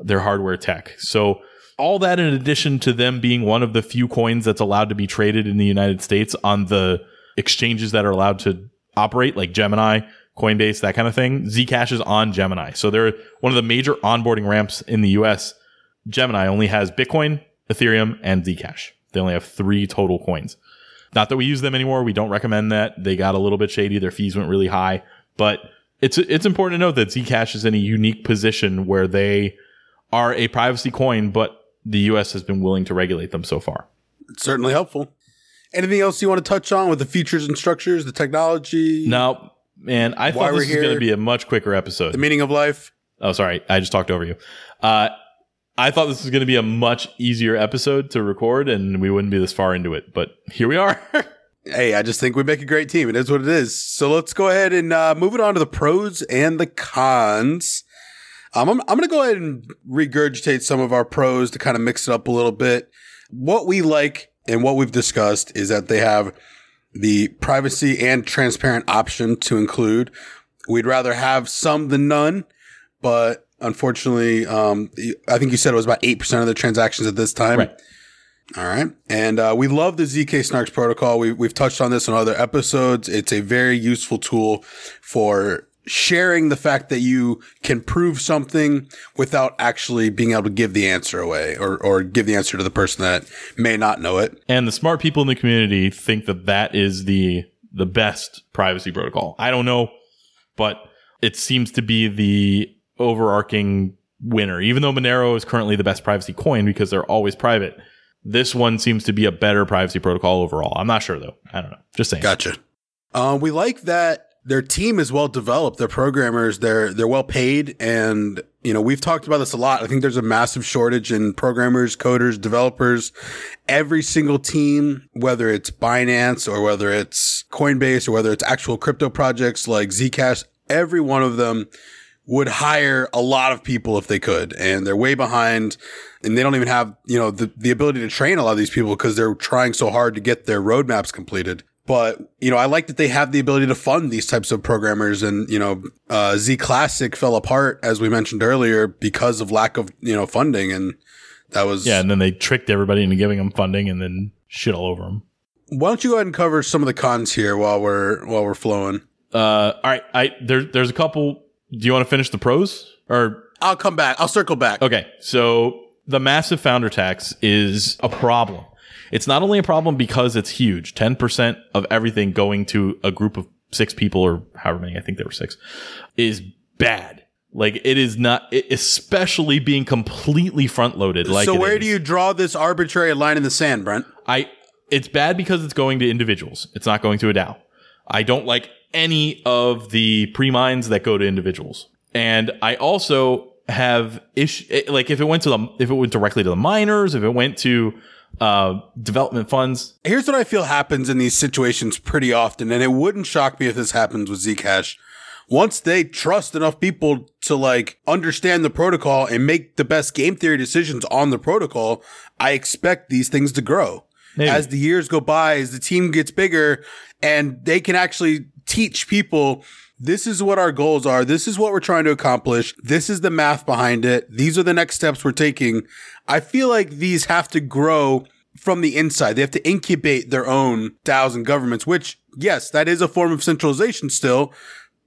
hardware tech. So all that in addition to them being one of the few coins that's allowed to be traded in the United States on the exchanges that are allowed to operate, like Gemini, Coinbase, that kind of thing. Zcash is on Gemini. So they're one of the major onboarding ramps in the US. Gemini only has Bitcoin, Ethereum, and Zcash. They only have 3 total coins. Not that we use them anymore. We don't recommend that. They got a little bit shady. Their fees went really high. But it's important to note that Zcash is in a unique position where they are a privacy coin, but the U.S. has been willing to regulate them so far. It's certainly helpful. Anything else you want to touch on with the features and structures, the technology? No, man. I thought this was going to be a much quicker episode. The meaning of life. Oh, sorry. I just talked over you. I thought this was going to be a much easier episode to record, and we wouldn't be this far into it. But here we are. Hey, I just think we make a great team. It is what it is. So let's go ahead and move it on to the pros and the cons. I'm going to go ahead and regurgitate some of our pros to kind of mix it up a little bit. What we like and what we've discussed is that they have the privacy and transparent option to include. We'd rather have some than none, but unfortunately, I think you said it was about 8% of the transactions at this time. Right. All right. And we love the zk-SNARKs protocol. We've touched on this in other episodes. It's a very useful tool for sharing the fact that you can prove something without actually being able to give the answer away or give the answer to the person that may not know it. And the smart people in the community think that is the best privacy protocol. I don't know, but it seems to be the overarching winner. Even though Monero is currently the best privacy coin because they're always private, this one seems to be a better privacy protocol overall. I'm not sure though. I don't know. Just saying. Gotcha. We like that their team is well developed. Their programmers, they're well paid, and we've talked about this a lot. I think there's a massive shortage in programmers, coders, developers. Every single team, whether it's Binance or whether it's Coinbase or whether it's actual crypto projects like Zcash, every one of them would hire a lot of people if they could, and they're way behind, and they don't even have, the ability to train a lot of these people because they're trying so hard to get their roadmaps completed. But, I like that they have the ability to fund these types of programmers, and, ZClassic fell apart, as we mentioned earlier, because of lack of, funding. And that was. Yeah. And then they tricked everybody into giving them funding and then shit all over them. Why don't you go ahead and cover some of the cons here while we're flowing? All right. There's a couple. Do you want to finish the pros, or I'll come back? I'll circle back. Okay. So the massive founder tax is a problem. It's not only a problem because it's huge, 10% of everything going to a group of 6 people, or however many, I think there were 6, is bad. Like it is not, especially being completely front loaded. Like, so where do you draw this arbitrary line in the sand, Brent? I It's bad because it's going to individuals. It's not going to a DAO. I don't like any of the pre-mines that go to individuals. And I also have like if it went directly to the miners, if it went to development funds. Here's what I feel happens in these situations pretty often, and it wouldn't shock me if this happens with Zcash. Once they trust enough people to like understand the protocol and make the best game theory decisions on the protocol, I expect these things to grow. Maybe. As the years go by, as the team gets bigger and they can actually teach people, this is what our goals are. This is what we're trying to accomplish. This is the math behind it. These are the next steps we're taking. I feel like these have to grow from the inside. They have to incubate their own DAOs and governments, which, yes, that is a form of centralization still.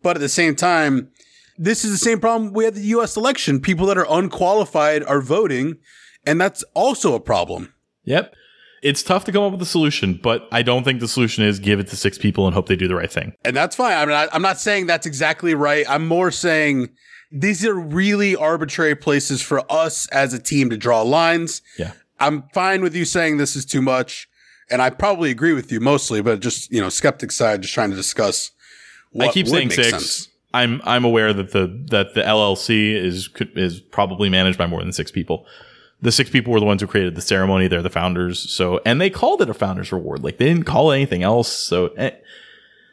But at the same time, this is the same problem we had the U.S. election. People that are unqualified are voting, and that's also a problem. Yep. It's tough to come up with a solution, but I don't think the solution is give it to six people and hope they do the right thing. And that's fine. I mean, I'm not saying that's exactly right. I'm more saying these are really arbitrary places for us as a team to draw lines. Yeah. I'm fine with you saying this is too much, and I probably agree with you mostly, but just, you know, skeptic side, just trying to discuss what I keep saying six. Sense. I'm aware that the LLC is probably managed by more than six people. The six people were the ones who created the ceremony. They're the founders. So, and they called it a founder's reward. Like, they didn't call it anything else. So,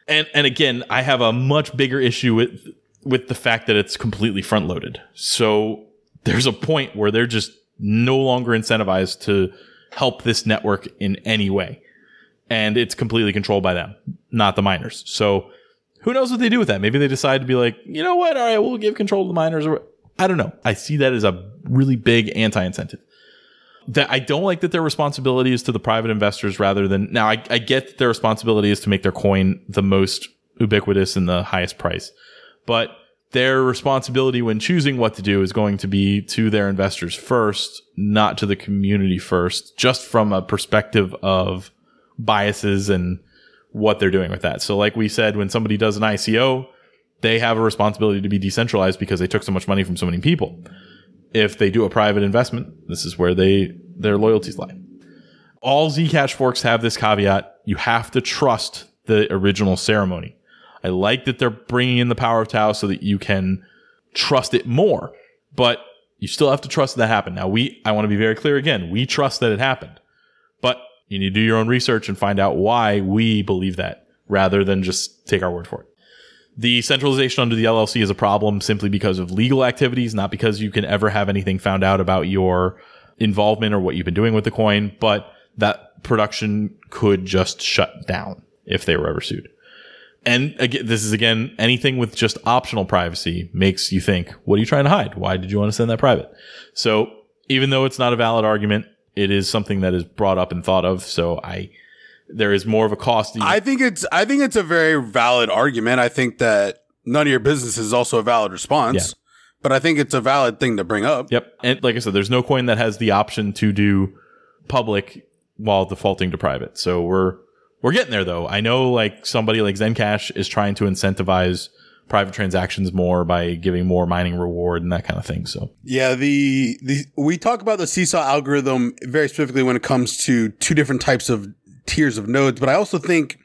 and again, I have a much bigger issue with the fact that it's completely front loaded. So there's a point where they're just no longer incentivized to help this network in any way. And it's completely controlled by them, not the miners. So who knows what they do with that? Maybe they decide to be like, you know what? All right, we'll give control to the miners. I don't know. I see that as a really big anti-incentive. That I don't like that their responsibility is to the private investors rather than... Now, I get that their responsibility is to make their coin the most ubiquitous and the highest price. But their responsibility when choosing what to do is going to be to their investors first, not to the community first, just from a perspective of biases and what they're doing with that. So like we said, when somebody does an ICO... they have a responsibility to be decentralized because they took so much money from so many people. If they do a private investment, this is where their loyalties lie. All Zcash forks have this caveat. You have to trust the original ceremony. I like that they're bringing in the power of Tau so that you can trust it more, but you still have to trust that happened. Now, I want to be very clear again. We trust that it happened, but you need to do your own research and find out why we believe that rather than just take our word for it. The centralization under the LLC is a problem simply because of legal activities, not because you can ever have anything found out about your involvement or what you've been doing with the coin, but that production could just shut down if they were ever sued. And again, this is again, anything with just optional privacy makes you think, what are you trying to hide? Why did you want to send that private? So even though it's not a valid argument, it is something that is brought up and thought of. So there is more of a cost. I think it's a very valid argument. I think that none of your business is also a valid response, yeah. But I think it's a valid thing to bring up. Yep. And like I said, there's no coin that has the option to do public while defaulting to private. So we're getting there though. I know like somebody like ZenCash is trying to incentivize private transactions more by giving more mining reward and that kind of thing. So yeah, we talk about the seesaw algorithm very specifically when it comes to two different types of tiers of nodes, but I also think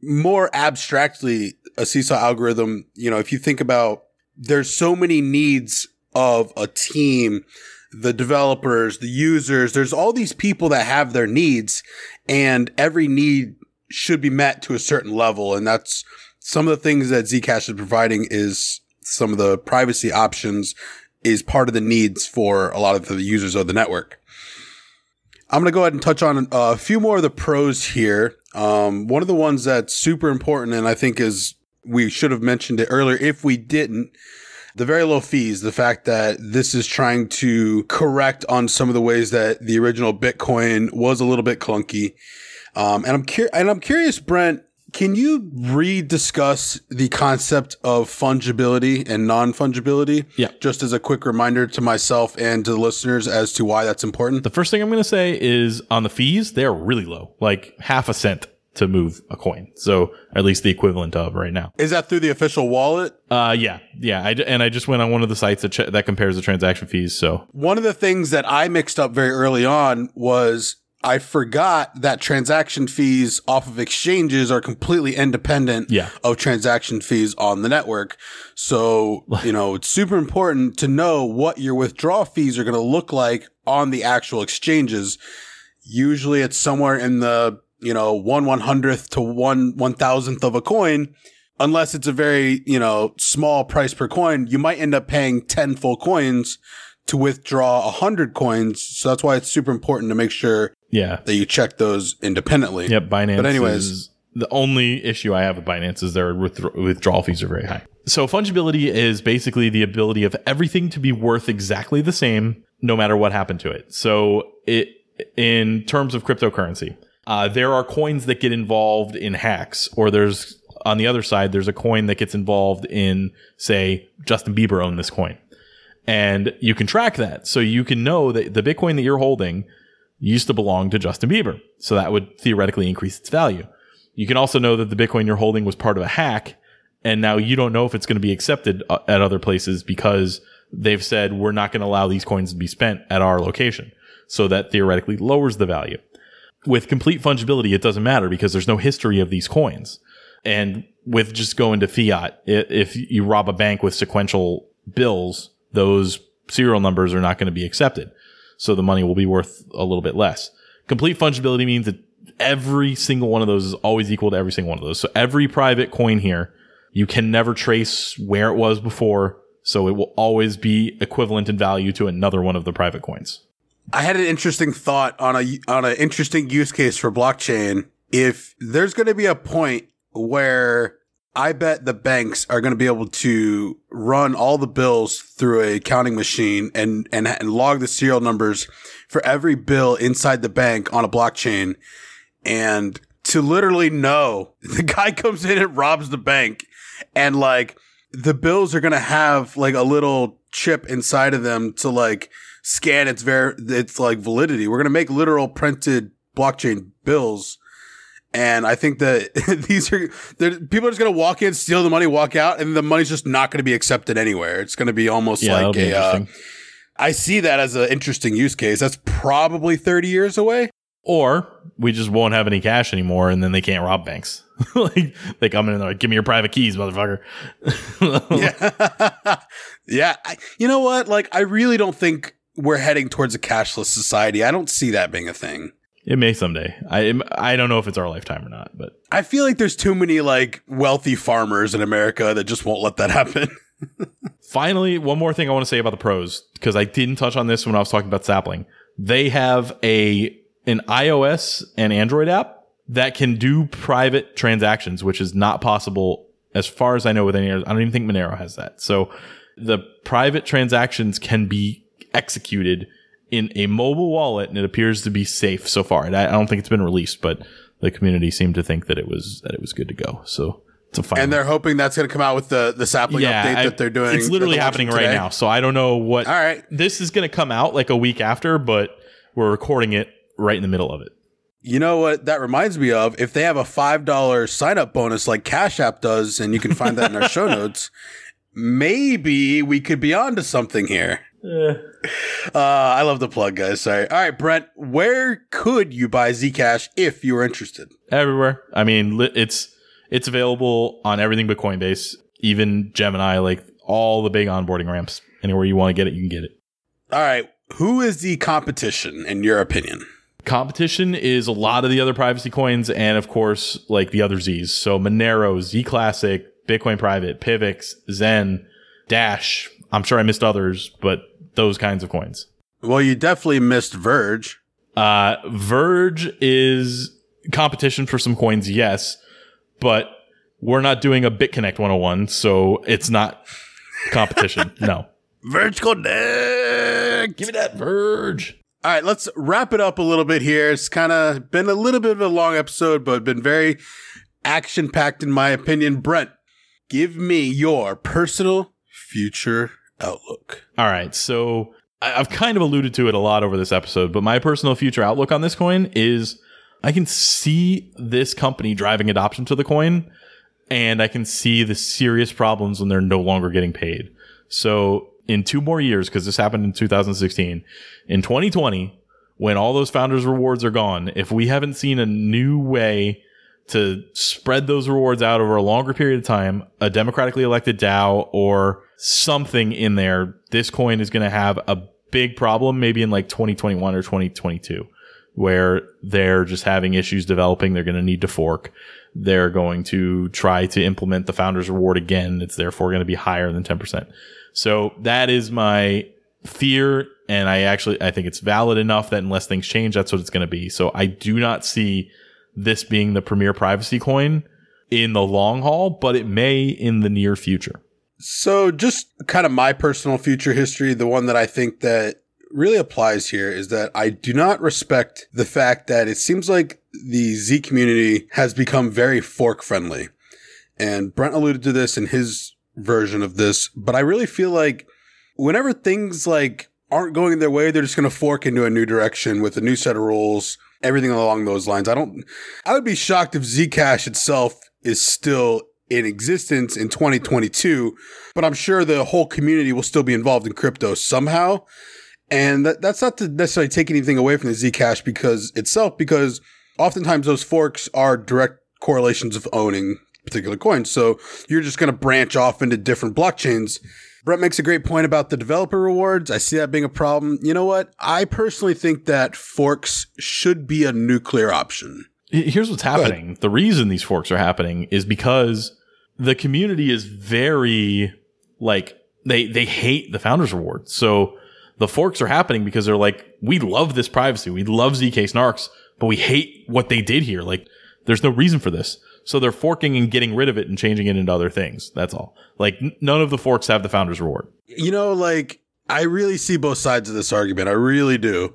more abstractly a seesaw algorithm, you know, if you think about there's so many needs of a team, the developers, the users, there's all these people that have their needs and every need should be met to a certain level. And that's some of the things that Zcash is providing is some of the privacy options is part of the needs for a lot of the users of the network. I'm going to go ahead and touch on a few more of the pros here. One of the ones that's super important, and I think is we should have mentioned it earlier if we didn't, the very low fees, the fact that this is trying to correct on some of the ways that the original Bitcoin was a little bit clunky. And I'm curious, Brent, can you rediscuss the concept of fungibility and non-fungibility? Yeah. Just as a quick reminder to myself and to the listeners as to why that's important. The first thing I'm going to say is on the fees, they're really low, like $0.50 to move a coin. So at least the equivalent of right now. Is that through the official wallet? Yeah. Yeah. I just went on one of the sites that compares the transaction fees. So one of the things that I mixed up very early on was I forgot that transaction fees off of exchanges are completely independent of transaction fees on the network. So, you know, it's super important to know what your withdrawal fees are going to look like on the actual exchanges. Usually it's somewhere in the, you know, 1/100th to 1/1000th of a coin. Unless it's a very, you know, small price per coin, you might end up paying 10 full coins to withdraw 100 coins. So that's why it's super important to make sure that you check those independently. Yep, Binance. But anyways, the only issue I have with Binance is their withdrawal fees are very high. So fungibility is basically the ability of everything to be worth exactly the same, no matter what happened to it. So it, in terms of cryptocurrency, there are coins that get involved in hacks, or there's, on the other side, there's a coin that gets involved in, say, Justin Bieber owned this coin. And you can track that. So you can know that the Bitcoin that you're holding used to belong to Justin Bieber. So that would theoretically increase its value. You can also know that the Bitcoin you're holding was part of a hack. And now you don't know if it's going to be accepted at other places because they've said, we're not going to allow these coins to be spent at our location. So that theoretically lowers the value. With complete fungibility, it doesn't matter because there's no history of these coins. And with just going to fiat, if you rob a bank with sequential bills, those serial numbers are not going to be accepted. So the money will be worth a little bit less. Complete fungibility means that every single one of those is always equal to every single one of those. So every private coin here, you can never trace where it was before. So it will always be equivalent in value to another one of the private coins. I had an interesting thought on an interesting use case for blockchain. If there's going to be a point where I bet the banks are going to be able to run all the bills through a counting machine and log the serial numbers for every bill inside the bank on a blockchain. And to literally know, the guy comes in and robs the bank, and like the bills are going to have like a little chip inside of them to like scan its like validity. We're going to make literal printed blockchain bills. And I think that people are just going to walk in, steal the money, walk out, and the money's just not going to be accepted anywhere. It's going to be almost like I see that as an interesting use case. That's probably 30 years away. Or we just won't have any cash anymore, and then they can't rob banks. Like, they come in and they're like, give me your private keys, motherfucker. Yeah. You know what? Like, I really don't think we're heading towards a cashless society. I don't see that being a thing. It may someday. I don't know if it's our lifetime or not, but I feel like there's too many like wealthy farmers in America that just won't let that happen. Finally, one more thing I want to say about the pros, because I didn't touch on this when I was talking about Sapling. They have an iOS and Android app that can do private transactions, which is not possible as far as I know with any other. I don't even think Monero has that. So the private transactions can be executed in a mobile wallet, and it appears to be safe so far. And I don't think it's been released, but the community seemed to think that it was good to go. So it's a fine. And they're hoping that's going to come out with the Sapling update that they're doing. It's literally happening right now. So I don't know what. All right, this is going to come out like a week after, but we're recording it right in the middle of it. You know what that reminds me of? If they have a $5 sign up bonus like Cash App does, and you can find that in our show notes, maybe we could be onto something here. I love the plug, guys. Sorry. All right, Brent, where could you buy Zcash if you were interested? Everywhere. I mean, it's available on everything but Coinbase, even Gemini, like all the big onboarding ramps. Anywhere you want to get it, you can get it. All right. Who is the competition, in your opinion? Competition is a lot of the other privacy coins and, of course, like the other Zs. So Monero, ZClassic, Bitcoin Private, Pivx, Zen, Dash. I'm sure I missed others, but those kinds of coins. Well, you definitely missed Verge. Verge is competition for some coins, yes, but we're not doing a BitConnect 101, so it's not competition. No. Verge Connect! Give me that Verge! All right, let's wrap it up a little bit here. It's kind of been a little bit of a long episode, but been very action-packed in my opinion. Brent, give me your personal future outlook. All right. So I've kind of alluded to it a lot over this episode, but my personal future outlook on this coin is I can see this company driving adoption to the coin, and I can see the serious problems when they're no longer getting paid. So in 2 more years, because this happened in 2016, in 2020, when all those founders' rewards are gone, if we haven't seen a new way to spread those rewards out over a longer period of time, a democratically elected DAO or something in there, this coin is going to have a big problem maybe in like 2021 or 2022 where they're just having issues developing. They're going to need to fork. They're going to try to implement the founder's reward again. It's therefore going to be higher than 10%. So that is my fear. And I think it's valid enough that unless things change, that's what it's going to be. So I do not see this being the premier privacy coin in the long haul, but it may in the near future. So just kind of my personal future history, the one that I think that really applies here is that I do not respect the fact that it seems like the Z community has become very fork friendly. And Brent alluded to this in his version of this, but I really feel like whenever things like aren't going their way, they're just going to fork into a new direction with a new set of rules, everything along those lines. I would be shocked if Zcash itself is still in existence in 2022, but I'm sure the whole community will still be involved in crypto somehow. And that's not to necessarily take anything away from the Zcash because oftentimes those forks are direct correlations of owning particular coins. So you're just going to branch off into different blockchains. Brent makes a great point about the developer rewards. I see that being a problem. You know what? I personally think that forks should be a nuclear option. Here's what's happening. The reason these forks are happening is because the community is very, like, they hate the founders rewards. So the forks are happening because they're like, we love this privacy. We love zk-SNARKs, but we hate what they did here. Like, there's no reason for this. So they're forking and getting rid of it and changing it into other things. That's all. Like, none of the forks have the founder's reward. You know, like, I really see both sides of this argument. I really do.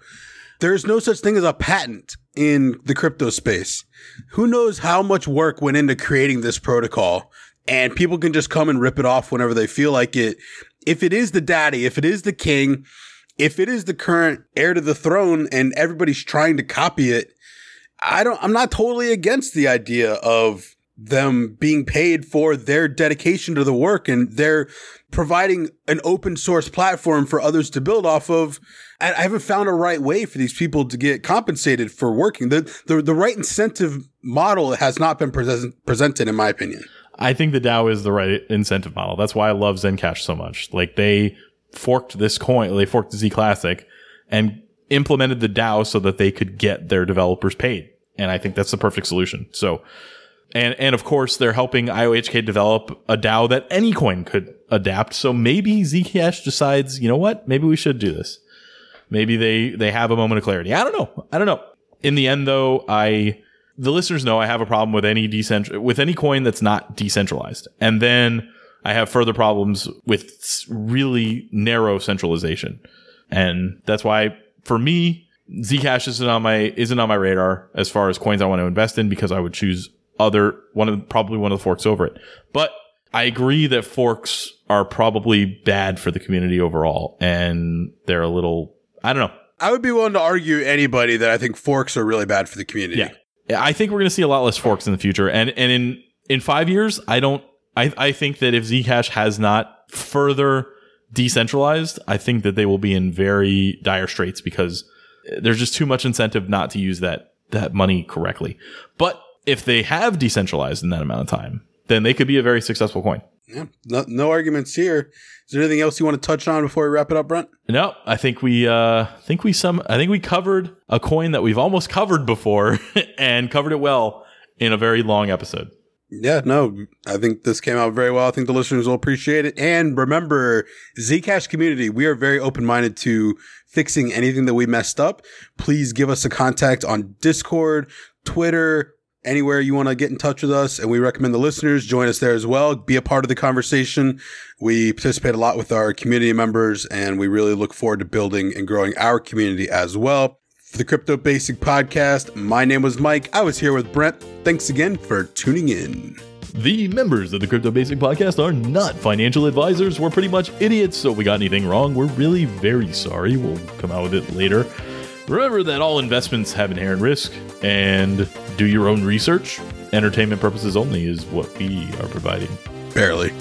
There's no such thing as a patent in the crypto space. Who knows how much work went into creating this protocol? And people can just come and rip it off whenever they feel like it. If it is the daddy, if it is the king, if it is the current heir to the throne and everybody's trying to copy it, I'm not totally against the idea of them being paid for their dedication to the work, and they're providing an open source platform for others to build off of. I haven't found a right way for these people to get compensated for working. The right incentive model has not been presented, in my opinion. I think the DAO is the right incentive model. That's why I love ZenCash so much. Like, they forked this coin, they forked the ZClassic and implemented the DAO so that they could get their developers paid. And I think that's the perfect solution. So, and of course, they're helping IOHK develop a DAO that any coin could adapt. So maybe Zcash decides, you know what? Maybe we should do this. Maybe they have a moment of clarity. I don't know. In the end, though, the listeners know I have a problem with any coin that's not decentralized. And then I have further problems with really narrow centralization. And that's why, for me, Zcash isn't on my radar as far as coins I want to invest in, because I would choose probably one of the forks over it. But I agree that forks are probably bad for the community overall, and they're a little, I don't know. I would be willing to argue anybody that I think forks are really bad for the community. Yeah. I think we're going to see a lot less forks in the future. And in 5 years, I think that if Zcash has not further decentralized, I think that they will be in very dire straits, because there's just too much incentive not to use that money correctly. But if they have decentralized in that amount of time, then they could be a very successful coin. Yeah, no arguments here. Is there anything else you want to touch on before we wrap it up, Brent? No, I think we covered a coin that we've almost covered before and covered it well in a very long episode. Yeah, no, I think this came out very well. I think the listeners will appreciate it. And remember, Zcash community, we are very open-minded to fixing anything that we messed up. Please give us a contact on Discord, Twitter, anywhere you want to get in touch with us. And we recommend the listeners join us there as well. Be a part of the conversation. We participate a lot with our community members, and we really look forward to building and growing our community as well. The Crypto Basic Podcast. My name was Mike. I was here with Brent. Thanks again for tuning in. The members of the Crypto Basic Podcast are not financial advisors. We're pretty much idiots, so if we got anything wrong, we're really very sorry. We'll come out with it later. Remember that all investments have inherent risk, and do your own research. Entertainment purposes only is what we are providing. Barely.